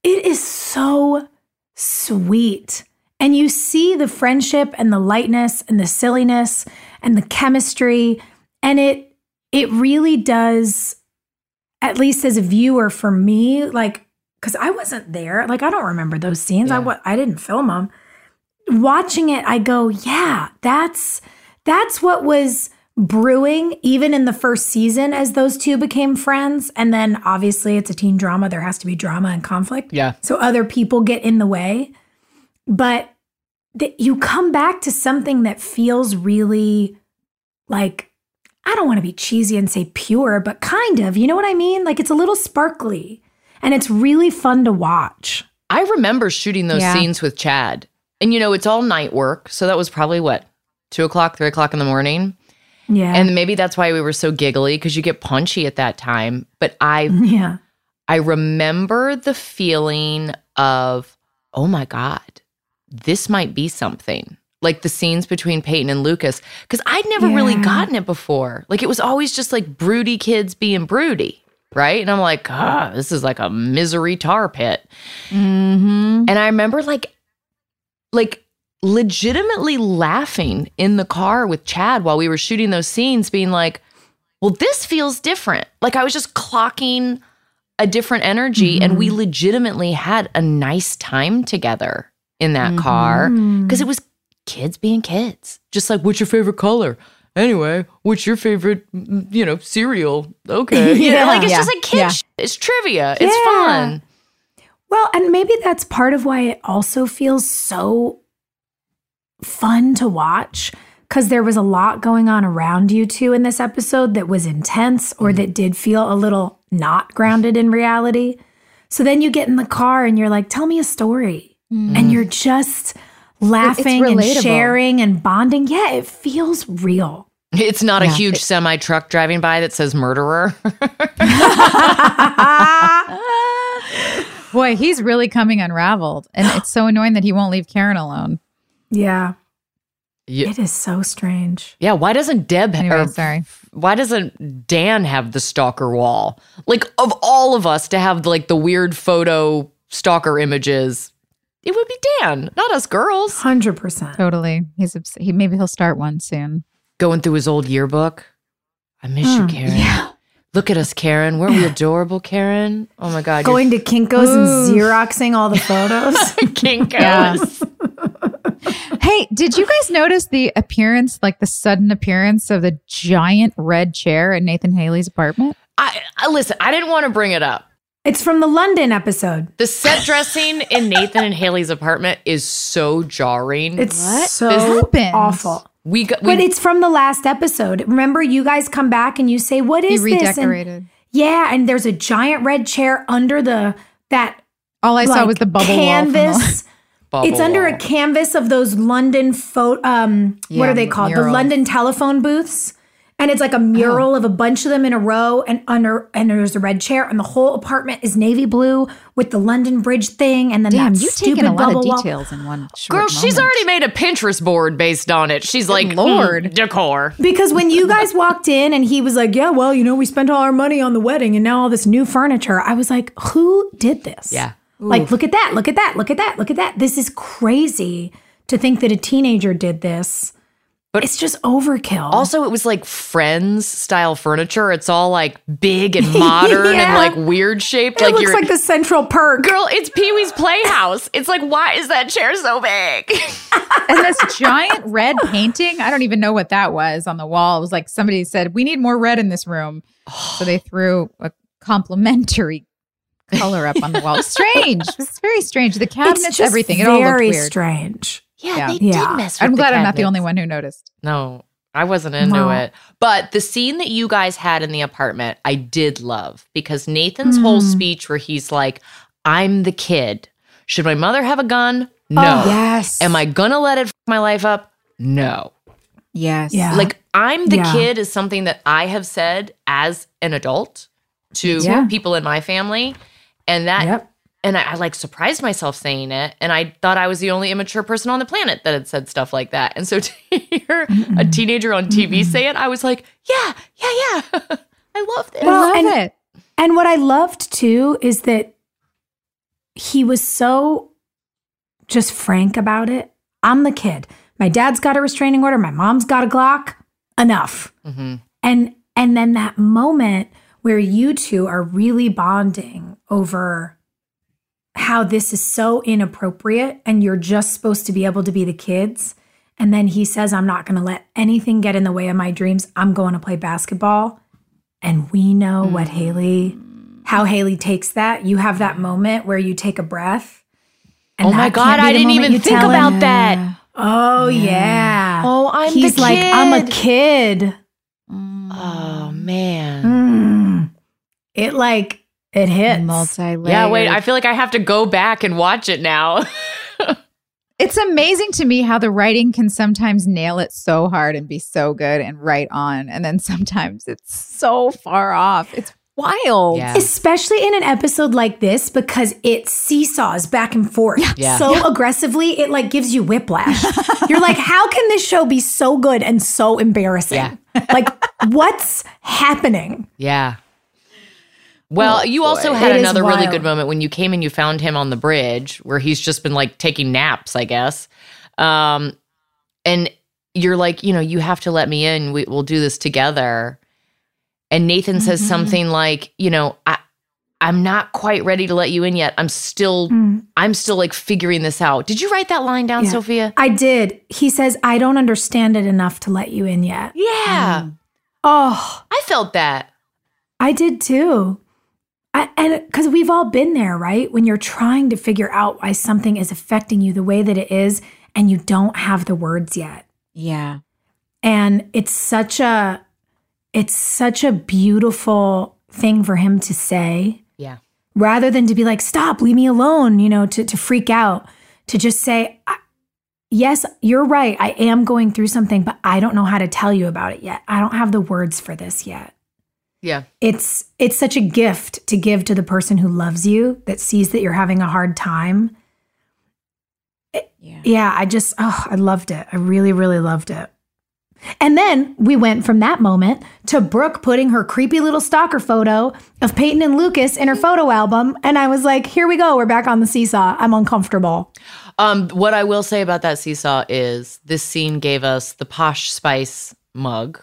it is so sweet. And you see the friendship and the lightness and the silliness and the chemistry. And it really does, at least as a viewer for me, like, because I wasn't there. Like, I don't remember those scenes. Yeah. I didn't film them. Watching it, I go, yeah, that's what was brewing even in the first season as those two became friends. And then obviously it's a teen drama. There has to be drama and conflict. Yeah. So other people get in the way. But you come back to something that feels really like, I don't want to be cheesy and say pure, but kind of, you know what I mean? Like, it's a little sparkly and it's really fun to watch. I remember shooting those scenes with Chad. And, you know, it's all night work. So that was probably 2 o'clock, 3 o'clock in the morning. Yeah. And maybe that's why we were so giggly, because you get punchy at that time. But I remember the feeling of, oh my God, this might be something. Like the scenes between Peyton and Lucas, because I'd never really gotten it before. Like, it was always just like broody kids being broody, right? And I'm like, ah, this is like a misery tar pit. Mm-hmm. And I remember like, legitimately laughing in the car with Chad while we were shooting those scenes, being like, well, this feels different. Like, I was just clocking a different energy, and we legitimately had a nice time together in that car, because it was kids being kids. Just like, what's your favorite color? Anyway, what's your favorite, you know, cereal? Okay. You know, like, it's just like kids. Yeah. It's trivia. Yeah. It's fun. Well, and maybe that's part of why it also feels so fun to watch, because there was a lot going on around you two in this episode that was intense or that did feel a little not grounded in reality. So then you get in the car and you're like, tell me a story. And you're just laughing and sharing and bonding. Yeah, it feels real. It's not a huge semi truck driving by that says murderer. Boy, he's really coming unraveled. And it's so annoying that he won't leave Karen alone. Yeah. It is so strange. Yeah, why doesn't Dan have the stalker wall? Like, of all of us to have like the weird photo stalker images, it would be Dan, not us girls. 100%. Totally. Maybe he'll start one soon. Going through his old yearbook. I miss you, Karen. Yeah. Look at us, Karen. Weren't we adorable, Karen? Oh my God. Going to Kinko's and Xeroxing all the photos. Kinko's. Yeah. Hey, did you guys notice the appearance, like the sudden appearance of the giant red chair at Nathan Haley's apartment? Listen, I didn't want to bring it up. It's from the London episode. The set dressing in Nathan and Haley's apartment is so jarring. It's so awful. But it's from the last episode. Remember, you guys come back and you say, what is this? He redecorated. And there's a giant red chair under that. All I saw was the bubble canvas. It's under a canvas of those London what are they called? Murals. The London telephone booths. And it's like a mural of a bunch of them in a row, and there's a red chair, and the whole apartment is navy blue with the London Bridge thing, and then that stupid bubble wall. Damn, you've taken a lot of details in one short moment. Girl, she's already made a Pinterest board based on it. She's like, Lord, decor. Because when you guys walked in, and he was like, yeah, well, you know, we spent all our money on the wedding, and now all this new furniture. I was like, who did this? Yeah. Oof. Like, look at that, look at that, look at that, look at that. This is crazy to think that a teenager did this. But it's just overkill. Also, it was like Friends style furniture. It's all like big and modern and like weird shaped. It like looks like the Central Perk. Girl, it's Pee-wee's Playhouse. It's like, why is that chair so big? And this giant red painting, I don't even know what that was on the wall. It was like somebody said, we need more red in this room. So they threw a complimentary color up on the wall. Strange. It's very strange. The cabinets, everything. It all looked weird. Very strange. Yeah, they did mess with I'm glad I'm not the only one who noticed. No, I wasn't into it. But the scene that you guys had in the apartment, I did love. Because Nathan's whole speech where he's like, I'm the kid. Should my mother have a gun? No. Oh, yes. Am I going to let it my life up? No. Yes. Yeah. Like, I'm the kid is something that I have said as an adult to people in my family. And that... Yep. And I like surprised myself saying it. And I thought I was the only immature person on the planet that had said stuff like that. And so to hear a teenager on TV say it, I was like, yeah. I loved it. Well, I love it. And what I loved too is that he was so just frank about it. I'm the kid. My dad's got a restraining order. My mom's got a Glock. Enough. Mm-hmm. And then that moment where you two are really bonding over how this is so inappropriate and you're just supposed to be able to be the kids. And then he says, I'm not going to let anything get in the way of my dreams. I'm going to play basketball. And we know what how Haley takes that. You have that moment where you take a breath. And oh my God, I didn't even think about that. Oh yeah. Oh, I'm the kid. He's like, I'm a kid. Oh man. It like, it hits. Multi-layered. Yeah, wait, I feel like I have to go back and watch it now. It's amazing to me how the writing can sometimes nail it so hard and be so good and right on. And then sometimes it's so far off. It's wild. Yeah. Especially in an episode like this because it seesaws back and forth aggressively. It like gives you whiplash. You're like, how can this show be so good and so embarrassing? Yeah. Like, what's happening? Yeah. Well, you also had another really good moment when you came and you found him on the bridge where he's just been like taking naps, I guess. And you're like, you know, you have to let me in. We'll do this together. And Nathan says something like, you know, I'm not quite ready to let you in yet. I'm still like figuring this out. Did you write that line down, Sophia? I did. He says, I don't understand it enough to let you in yet. Yeah. I felt that. I did too. And because we've all been there, right? When you're trying to figure out why something is affecting you the way that it is, and you don't have the words yet. Yeah. And it's such a beautiful thing for him to say. Yeah. Rather than to be like, stop, leave me alone, you know, to freak out, to just say, yes, you're right. I am going through something, but I don't know how to tell you about it yet. I don't have the words for this yet. Yeah. It's such a gift to give to the person who loves you, that sees that you're having a hard time. I loved it. I really, really loved it. And then we went from that moment to Brooke putting her creepy little stalker photo of Peyton and Lucas in her photo album. And I was like, here we go. We're back on the seesaw. I'm uncomfortable. What I will say about that seesaw is this scene gave us the Posh Spice mug.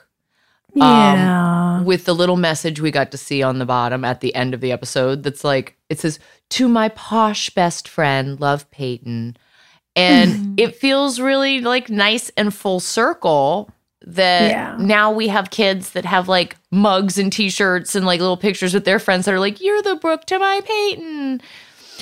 Yeah. With the little message we got to see on the bottom at the end of the episode that's like, it says, to my posh best friend, love Peyton. And it feels really like nice and full circle that now we have kids that have like mugs and T-shirts and like little pictures with their friends that are like, you're the Brooke to my Peyton.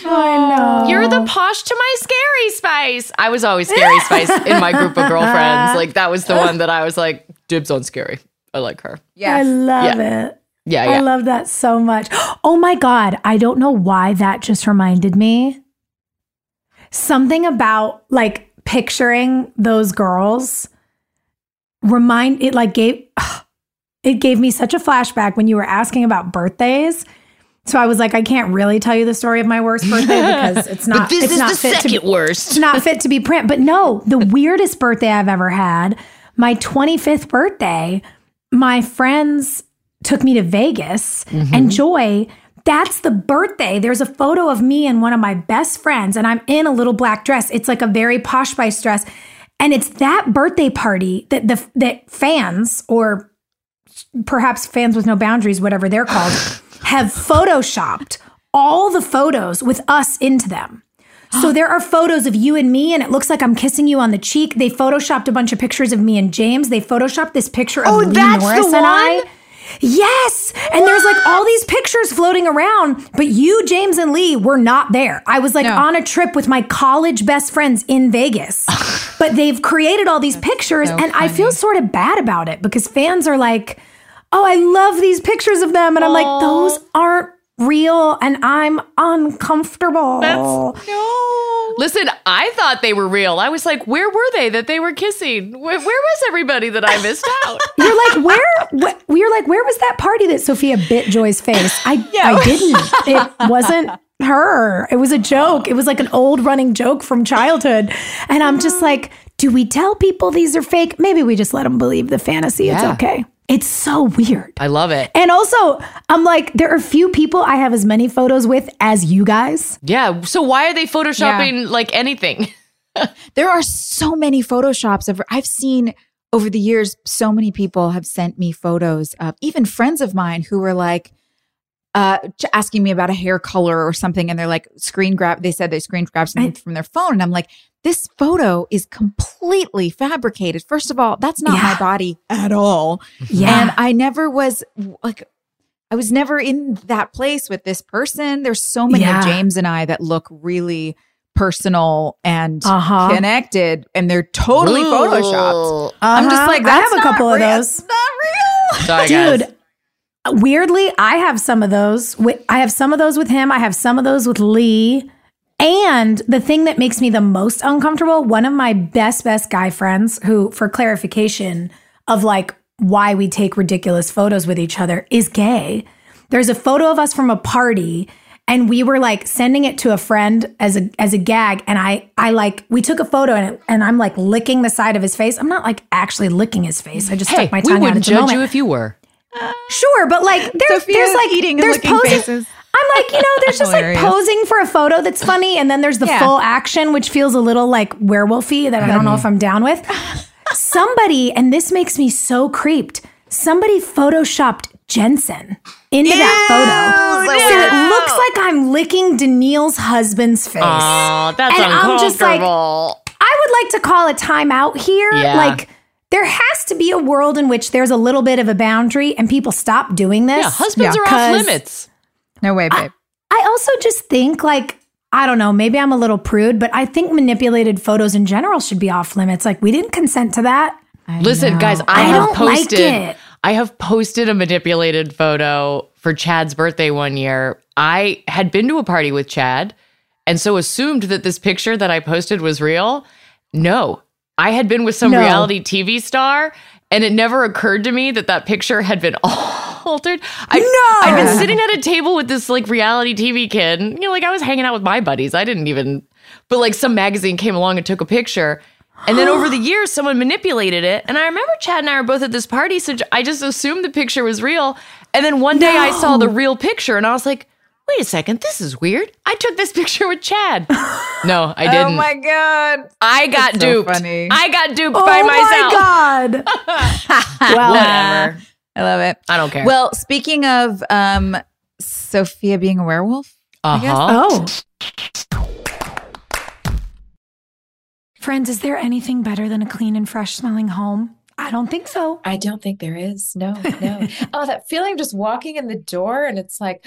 I know. You're the Posh to my Scary Spice. I was always Scary Spice in my group of girlfriends. Like that was the one that I was like, dibs on Scary. I like her. Yes. I love it. Yeah, yeah. I love that so much. Oh my God. I don't know why that just reminded me. Something about like picturing those girls gave me such a flashback when you were asking about birthdays. So I was like, I can't really tell you the story of my worst birthday because it's not. It's not fit to be print. But no, the weirdest birthday I've ever had, my 25th birthday, my friends took me to Vegas and Joy. That's the birthday. There's a photo of me and one of my best friends, and I'm in a little black dress. It's like a very Posh Spice dress. And it's that birthday party that that fans, or perhaps fans with no boundaries, whatever they're called, have photoshopped all the photos with us into them. So there are photos of you and me, and it looks like I'm kissing you on the cheek. They photoshopped a bunch of pictures of me and James. They photoshopped this picture of Lee Norris and I. Yes. And there's like all these pictures floating around, but you, James, and Lee were not there. I was like on a trip with my college best friends in Vegas, but they've created all these pictures. So funny. I feel sort of bad about it because fans are like, oh, I love these pictures of them. And I'm like, those aren't real. And I'm uncomfortable. Listen, I thought they were real. I was like, where were they that they were kissing? Where was everybody that I missed out? Where was that party that Sophia bit Joy's face? I didn't. It wasn't her. It was a joke. It was like an old running joke from childhood. And I'm just like, do we tell people these are fake? Maybe we just let them believe the fantasy. Yeah. It's okay. It's so weird. I love it. And also, I'm like, there are few people I have as many photos with as you guys. Yeah. So why are they photoshopping like anything? There are so many photoshops. I've seen over the years, so many people have sent me photos of even friends of mine who were like asking me about a hair color or something. And they're like they screen grabbed something from their phone. And I'm like, this photo is completely fabricated. First of all, that's not my body at all. Yeah. And I was never in that place with this person. There's so many of James and I that look really personal and connected, and they're totally photoshopped. I'm just like, that's I have a couple of those. It's not real. Sorry, dude. Guys. Weirdly, I have some of those. I have some of those with him. I have some of those with Lee. And the thing that makes me the most uncomfortable, one of my best guy friends who, for clarification of like why we take ridiculous photos with each other, is gay. There's a photo of us from a party and we were like sending it to a friend as a gag. And we took a photo and I'm like licking the side of his face. I'm not like actually licking his face. I just stuck my tongue out at the moment. We wouldn't judge you if you were. Sure, but like there's like eating and licking faces. I'm like, there's just hilarious. Like posing for a photo that's funny. And then there's the full action, which feels a little like werewolf-y that I don't know if I'm down with. Somebody, and this makes me so creeped, somebody photoshopped Jensen into that photo. No. So it looks like I'm licking Daniil's husband's face. Oh, that's and uncomfortable. I'm just like, I would like to call a timeout here. Yeah. Like, there has to be a world in which there's a little bit of a boundary and people stop doing this. Yeah, husbands are off limits. No way, babe. I also just think like, I don't know, maybe I'm a little prude, but I think manipulated photos in general should be off limits. Like we didn't consent to that. Listen, guys, I have posted a manipulated photo for Chad's birthday one year. I had been to a party with Chad and so assumed that this picture that I posted was real. No, I had been with some reality TV star and it never occurred to me that picture had been altered. I've been sitting at a table with this like reality TV kid. And, I was hanging out with my buddies. I didn't even, but like some magazine came along and took a picture. And then over the years, someone manipulated it. And I remember Chad and I were both at this party. So I just assumed the picture was real. And then one day I saw the real picture and I was like, wait a second, this is weird. I took this picture with Chad. No, I didn't. Oh my God. I got duped. Funny. I got duped by myself. Oh my God. Well, whatever. I love it. I don't care. Well, speaking of Sophia being a werewolf, I guess. Friends, is there anything better than a clean and fresh smelling home? I don't think so. I don't think there is. No. Oh, that feeling of just walking in the door and it's like,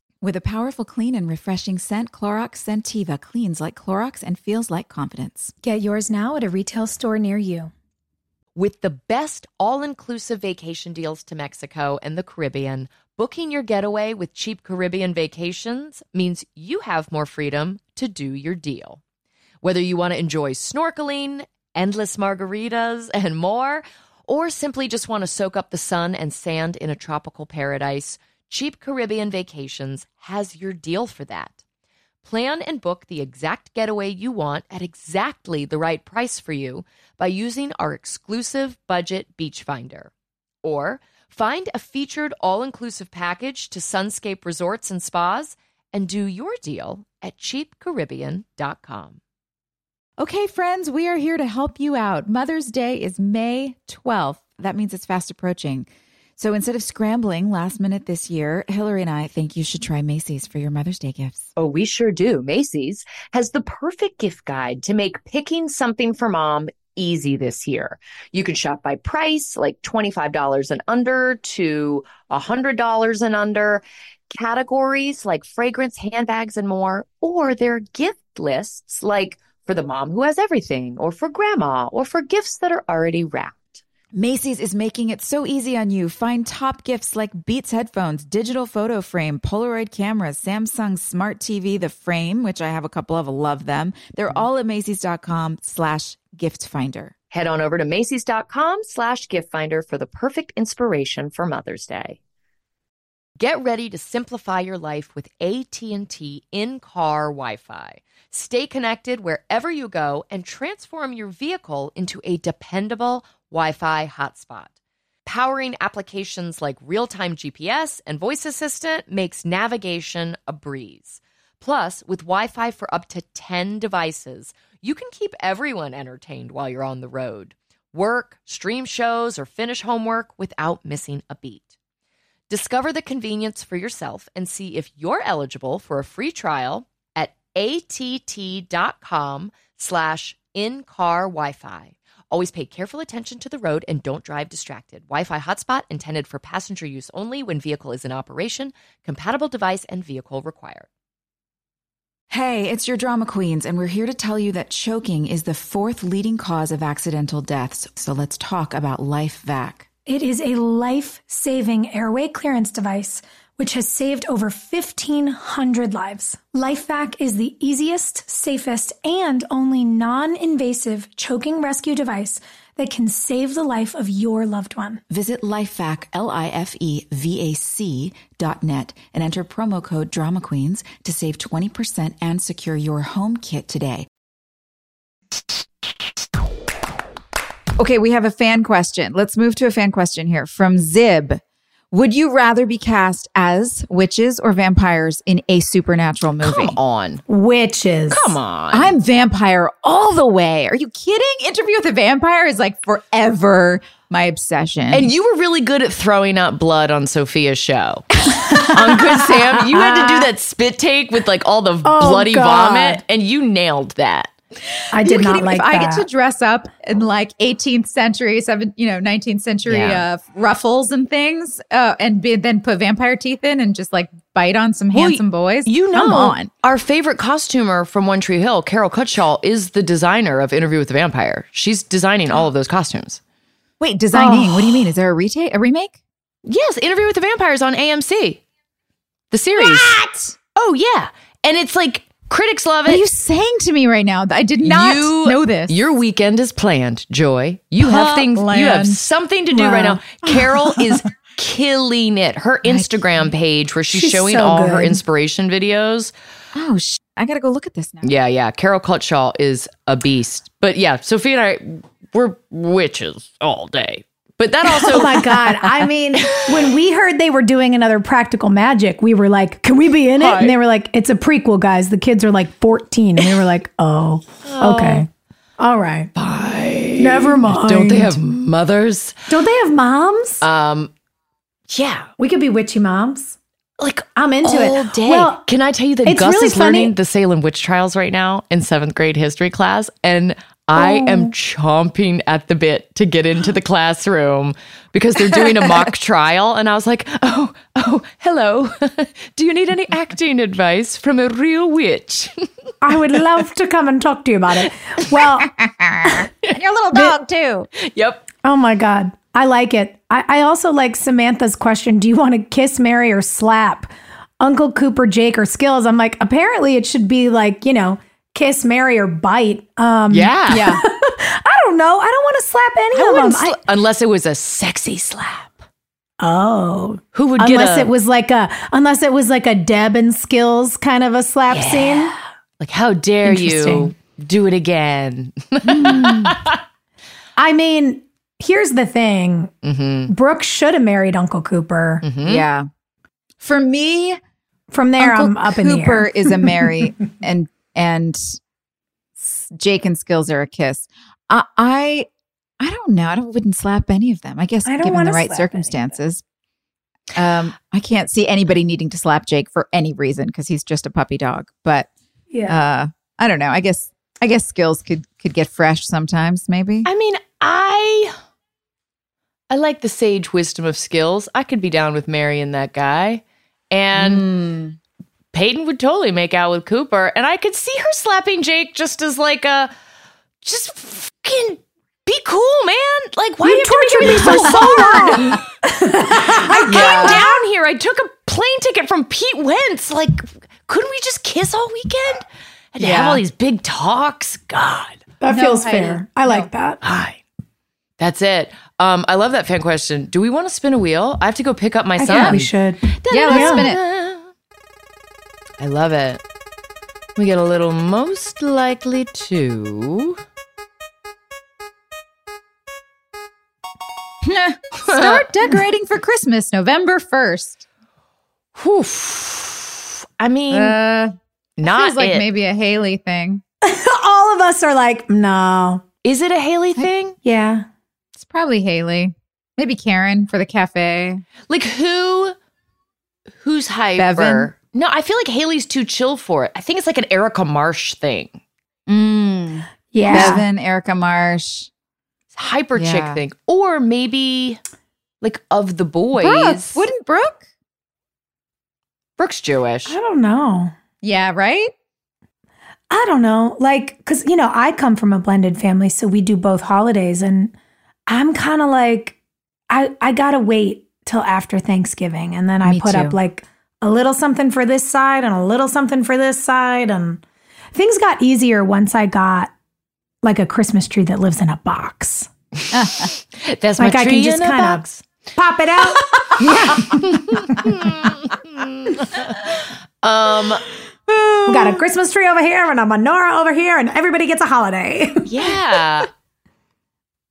With a powerful, clean, and refreshing scent, Clorox Scentiva cleans like Clorox and feels like confidence. Get yours now at a retail store near you. With the best all-inclusive vacation deals to Mexico and the Caribbean, booking your getaway with Cheap Caribbean Vacations means you have more freedom to do your deal. Whether you want to enjoy snorkeling, endless margaritas, and more, or simply just want to soak up the sun and sand in a tropical paradise, Cheap Caribbean Vacations has your deal for that. Plan and book the exact getaway you want at exactly the right price for you by using our exclusive budget beach finder. Or find a featured all-inclusive package to Sunscape Resorts and Spas and do your deal at cheapcaribbean.com. Okay, friends, we are here to help you out. Mother's Day is May 12th. That means it's fast approaching. So instead of scrambling last minute this year, Hillary and I think you should try Macy's for your Mother's Day gifts. Oh, we sure do. Macy's has the perfect gift guide to make picking something for mom easy this year. You can shop by price, like $25 and under to $100 and under, categories like fragrance, handbags, and more, or their gift lists like for the mom who has everything, or for grandma, or for gifts that are already wrapped. Macy's is making it so easy on you. Find top gifts like Beats headphones, digital photo frame, Polaroid cameras, Samsung Smart TV, the frame, which I have a couple of, love them. They're all at Macy's.com/gift finder. Head on over to Macy's.com/gift finder for the perfect inspiration for Mother's Day. Get ready to simplify your life with AT&T in-car Wi-Fi. Stay connected wherever you go and transform your vehicle into a dependable Wi-Fi hotspot. Powering applications like real-time GPS and voice assistant makes navigation a breeze. Plus, with Wi-Fi for up to 10 devices, you can keep everyone entertained while you're on the road. Work, stream shows, or finish homework without missing a beat. Discover the convenience for yourself and see if you're eligible for a free trial at att.com/in-car Wi-Fi. Always pay careful attention to the road and don't drive distracted. Wi-Fi hotspot intended for passenger use only when vehicle is in operation. Compatible device and vehicle required. Hey, it's your drama queens, and we're here to tell you that choking is the fourth leading cause of accidental deaths. So let's talk about LifeVac. It is a life-saving airway clearance device, which has saved over 1,500 lives. LifeVac is the easiest, safest, and only non-invasive choking rescue device that can save the life of your loved one. Visit LifeVac, LifeVac.net, and enter promo code Drama Queens to save 20% and secure your home kit today. Okay, we have a fan question. Let's move to a fan question here from Zib. Would you rather be cast as witches or vampires in a supernatural movie? Come on. Witches. Come on. I'm vampire all the way. Are you kidding? Interview with the Vampire is like forever my obsession. And you were really good at throwing out blood on Sophia's show. On Good Sam, you had to do that spit take with like all the bloody vomit, and you nailed that. I did not like that. I get to dress up in like 18th century, 19th century ruffles and things and then put vampire teeth in and just like bite on some handsome boys. You know, come on. Our favorite costumer from One Tree Hill, Carol Cutshall, is the designer of Interview with the Vampire. She's designing all of those costumes. Wait, designing? What do you mean? Is there a remake? Yes, Interview with the Vampire is on AMC. The series. What? Oh, yeah. And it's like... critics love it. What are you saying to me right now? I did not know this. Your weekend is planned, Joy. You have things. You have something to do right now. Carol is killing it. Her Instagram page where she's showing so all good. Her inspiration videos. Oh, I got to go look at this now. Yeah. Carol Cutshall is a beast. But yeah, Sophia and I we're witches all day. But that also... Oh my God. I mean, when we heard they were doing another Practical Magic, we were like, can we be in it? Hi. And they were like, it's a prequel, guys. The kids are like 14. And we were like, oh, okay. All right. Bye. Never mind. Don't they have mothers? Don't they have moms? Yeah. We could be witchy moms. Like, I'm into it. All day. Well, can I tell you that Gus is learning the Salem witch trials right now in 7th grade history class? And... I am chomping at the bit to get into the classroom because they're doing a mock trial. And I was like, oh, hello. Do you need any acting advice from a real witch? I would love to come and talk to you about it. Well, your little dog too. Yep. Oh my God. I like it. I also like Samantha's question. Do you want to kiss, marry, or slap Uncle Cooper, Jake, or Skills? I'm like, apparently it should be like, you know, kiss, marry, or bite. Yeah. I don't know. I don't want to slap anyone. Unless it was a sexy slap. Oh. Who would get unless it was like a Deb and Skills kind of a slap scene. Like, how dare you do it again? I mean, here's the thing. Mm-hmm. Brooke should have married Uncle Cooper. Mm-hmm. Yeah. For me, from there, Uncle I'm up Cooper in the air. Cooper is a marry and Jake and Skills are a kiss. I don't know. I wouldn't slap any of them. I guess given the right circumstances. I can't see anybody needing to slap Jake for any reason because he's just a puppy dog. But I don't know. I guess Skills could get fresh sometimes. Maybe. I mean, I like the sage wisdom of Skills. I could be down with marrying that guy, and. Peyton would totally make out with Cooper, and I could see her slapping Jake just as like a, just fucking be cool, man. Like, why you torture me so hard? I came down here. I took a plane ticket from Pete Wentz. Like, couldn't we just kiss all weekend and have all these big talks? God, that feels fair. I like that. Hi, that's it. I love that fan question. Do we want to spin a wheel? I have to go pick up my son. Yeah, we should. Yeah, let's spin it. I love it. We get a little most likely to. Start decorating for Christmas November 1st. Oof. I mean, not feels like it. Maybe a Haley thing. All of us are like, no. Is it a Haley thing? Yeah. It's probably Haley. Maybe Karen for the cafe. Like who's hyper? Bevan. No, I feel like Haley's too chill for it. I think it's like an Erica Marsh thing. Yeah. Bevan, Erica Marsh. It's hyper chick thing. Or maybe like of the boys. Brooke. Wouldn't Brooke? Brooke's Jewish. I don't know. Yeah, right? I don't know. Like, because, you know, I come from a blended family, so we do both holidays. And I'm kind of like, I got to wait till after Thanksgiving. And then I put up like... a little something for this side and a little something for this side. And things got easier once I got like a Christmas tree that lives in a box. That's like my tree I can just kind of pop it out. We got a Christmas tree over here and a menorah over here and everybody gets a holiday. Yeah.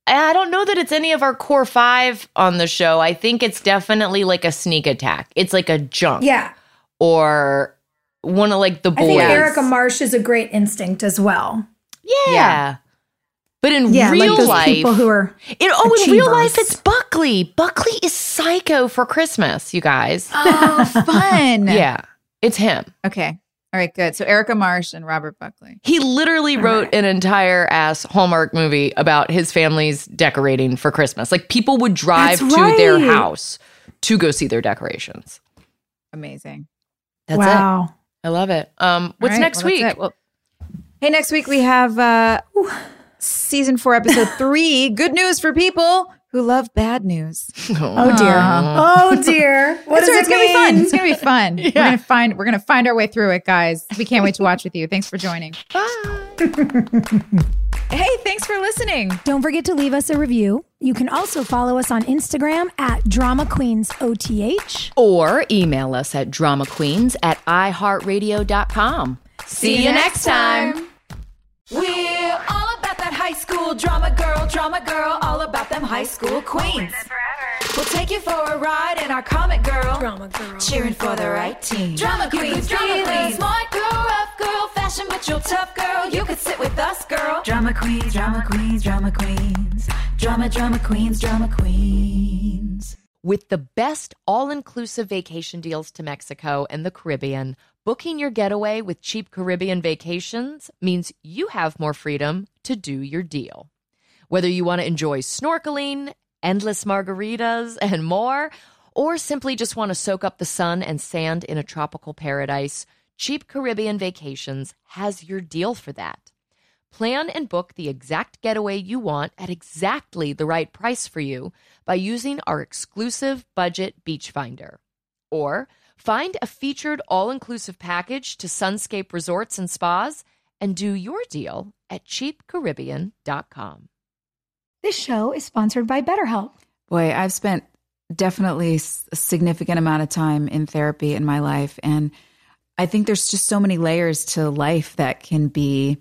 I don't know that it's any of our core five on the show. I think it's definitely like a sneak attack. It's like a junk. Yeah. Or one of like the boys. I think Erica Marsh is a great instinct as well. Yeah. But in real like life. People who are in real life, it's Buckley. Buckley is psycho for Christmas, you guys. Oh, fun. Yeah. It's him. Okay. All right, good. So Erica Marsh and Robert Buckley. He literally wrote an entire ass Hallmark movie about his family's decorating for Christmas. Like people would drive to their house to go see their decorations. Amazing. That's it. I love it. What's next week? Well, hey, next week we have season 4, episode 3, Good News for People Who Love Bad News. Oh dear. Oh dear. What is it? It's going to be fun. It's going to be fun. Yeah. We're going to find our way through it, guys. We can't wait to watch with you. Thanks for joining. Bye. Hey, thanks for listening. Don't forget to leave us a review. You can also follow us on Instagram at DramaQueensOTH. Or email us at dramaqueens@iheartradio.com. See you next time. We're all about that high school cool drama girl, all about them high school queens. We'll take you for a ride in our comic girl, drama girl, cheering for the right team. Drama queens, drama queens, smart girl, rough girl, fashion but you're tough girl. You could sit with us, girl. Drama queens, drama queens, drama queens, drama queens, drama queens. With the best all-inclusive vacation deals to Mexico and the Caribbean, booking your getaway with Cheap Caribbean Vacations means you have more freedom to do your deal. Whether you want to enjoy snorkeling, endless margaritas, and more, or simply just want to soak up the sun and sand in a tropical paradise, Cheap Caribbean Vacations has your deal for that. Plan and book the exact getaway you want at exactly the right price for you by using our exclusive budget beach finder. Or find a featured all-inclusive package to Sunscape Resorts and Spas and do your deal at cheapcaribbean.com. This show is sponsored by BetterHelp. Boy, I've spent definitely a significant amount of time in therapy in my life. And I think there's just so many layers to life that can be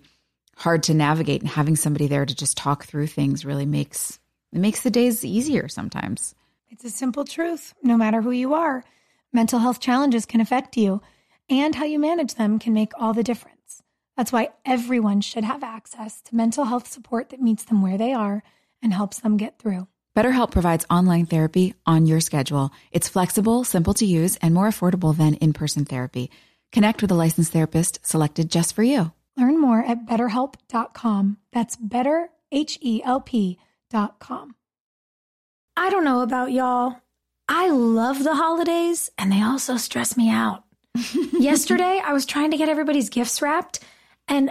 hard to navigate, and having somebody there to just talk through things really makes the days easier sometimes. It's a simple truth. No matter who you are, mental health challenges can affect you, and how you manage them can make all the difference. That's why everyone should have access to mental health support that meets them where they are and helps them get through. BetterHelp provides online therapy on your schedule. It's flexible, simple to use, and more affordable than in-person therapy. Connect with a licensed therapist selected just for you. Learn more at BetterHelp.com. That's BetterHelp.com. I don't know about y'all. I love the holidays, and they also stress me out. Yesterday, I was trying to get everybody's gifts wrapped, and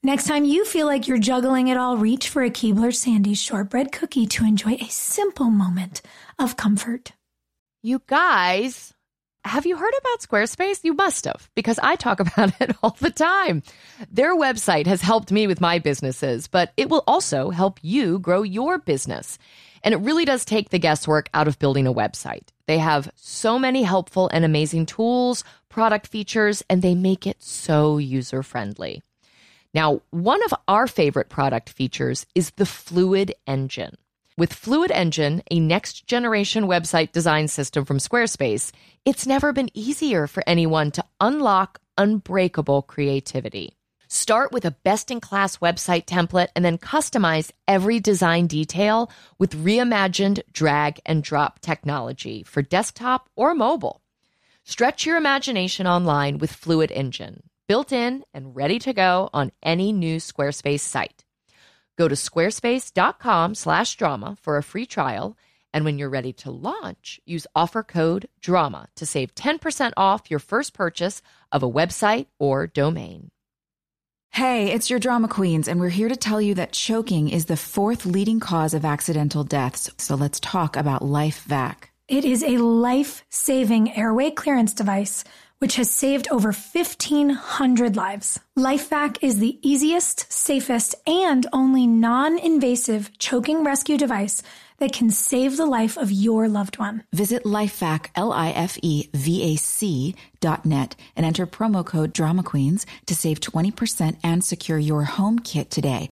Next time you feel like you're juggling it all, reach for a Keebler Sandies shortbread cookie to enjoy a simple moment of comfort. You guys, have you heard about Squarespace? You must have, because I talk about it all the time. Their website has helped me with my businesses, but it will also help you grow your business. And it really does take the guesswork out of building a website. They have so many helpful and amazing tools, product features, and they make it so user-friendly. Now, one of our favorite product features is the Fluid Engine. With Fluid Engine, a next-generation website design system from Squarespace, it's never been easier for anyone to unlock unbreakable creativity. Start with a best-in-class website template and then customize every design detail with reimagined drag-and-drop technology for desktop or mobile. Stretch your imagination online with Fluid Engine, built in and ready to go on any new Squarespace site. Go to squarespace.com/drama for a free trial, and when you're ready to launch, use offer code DRAMA to save 10% off your first purchase of a website or domain. Hey, it's your drama queens, and we're here to tell you that choking is the fourth leading cause of accidental deaths. So let's talk about LifeVac. It is a life-saving airway clearance device, which has saved over 1,500 lives. LifeVac is the easiest, safest, and only non-invasive choking rescue device that can save the life of your loved one. Visit LifeVac, LifeVac.net, and enter promo code DRAMAQUEENS to save 20% and secure your home kit today.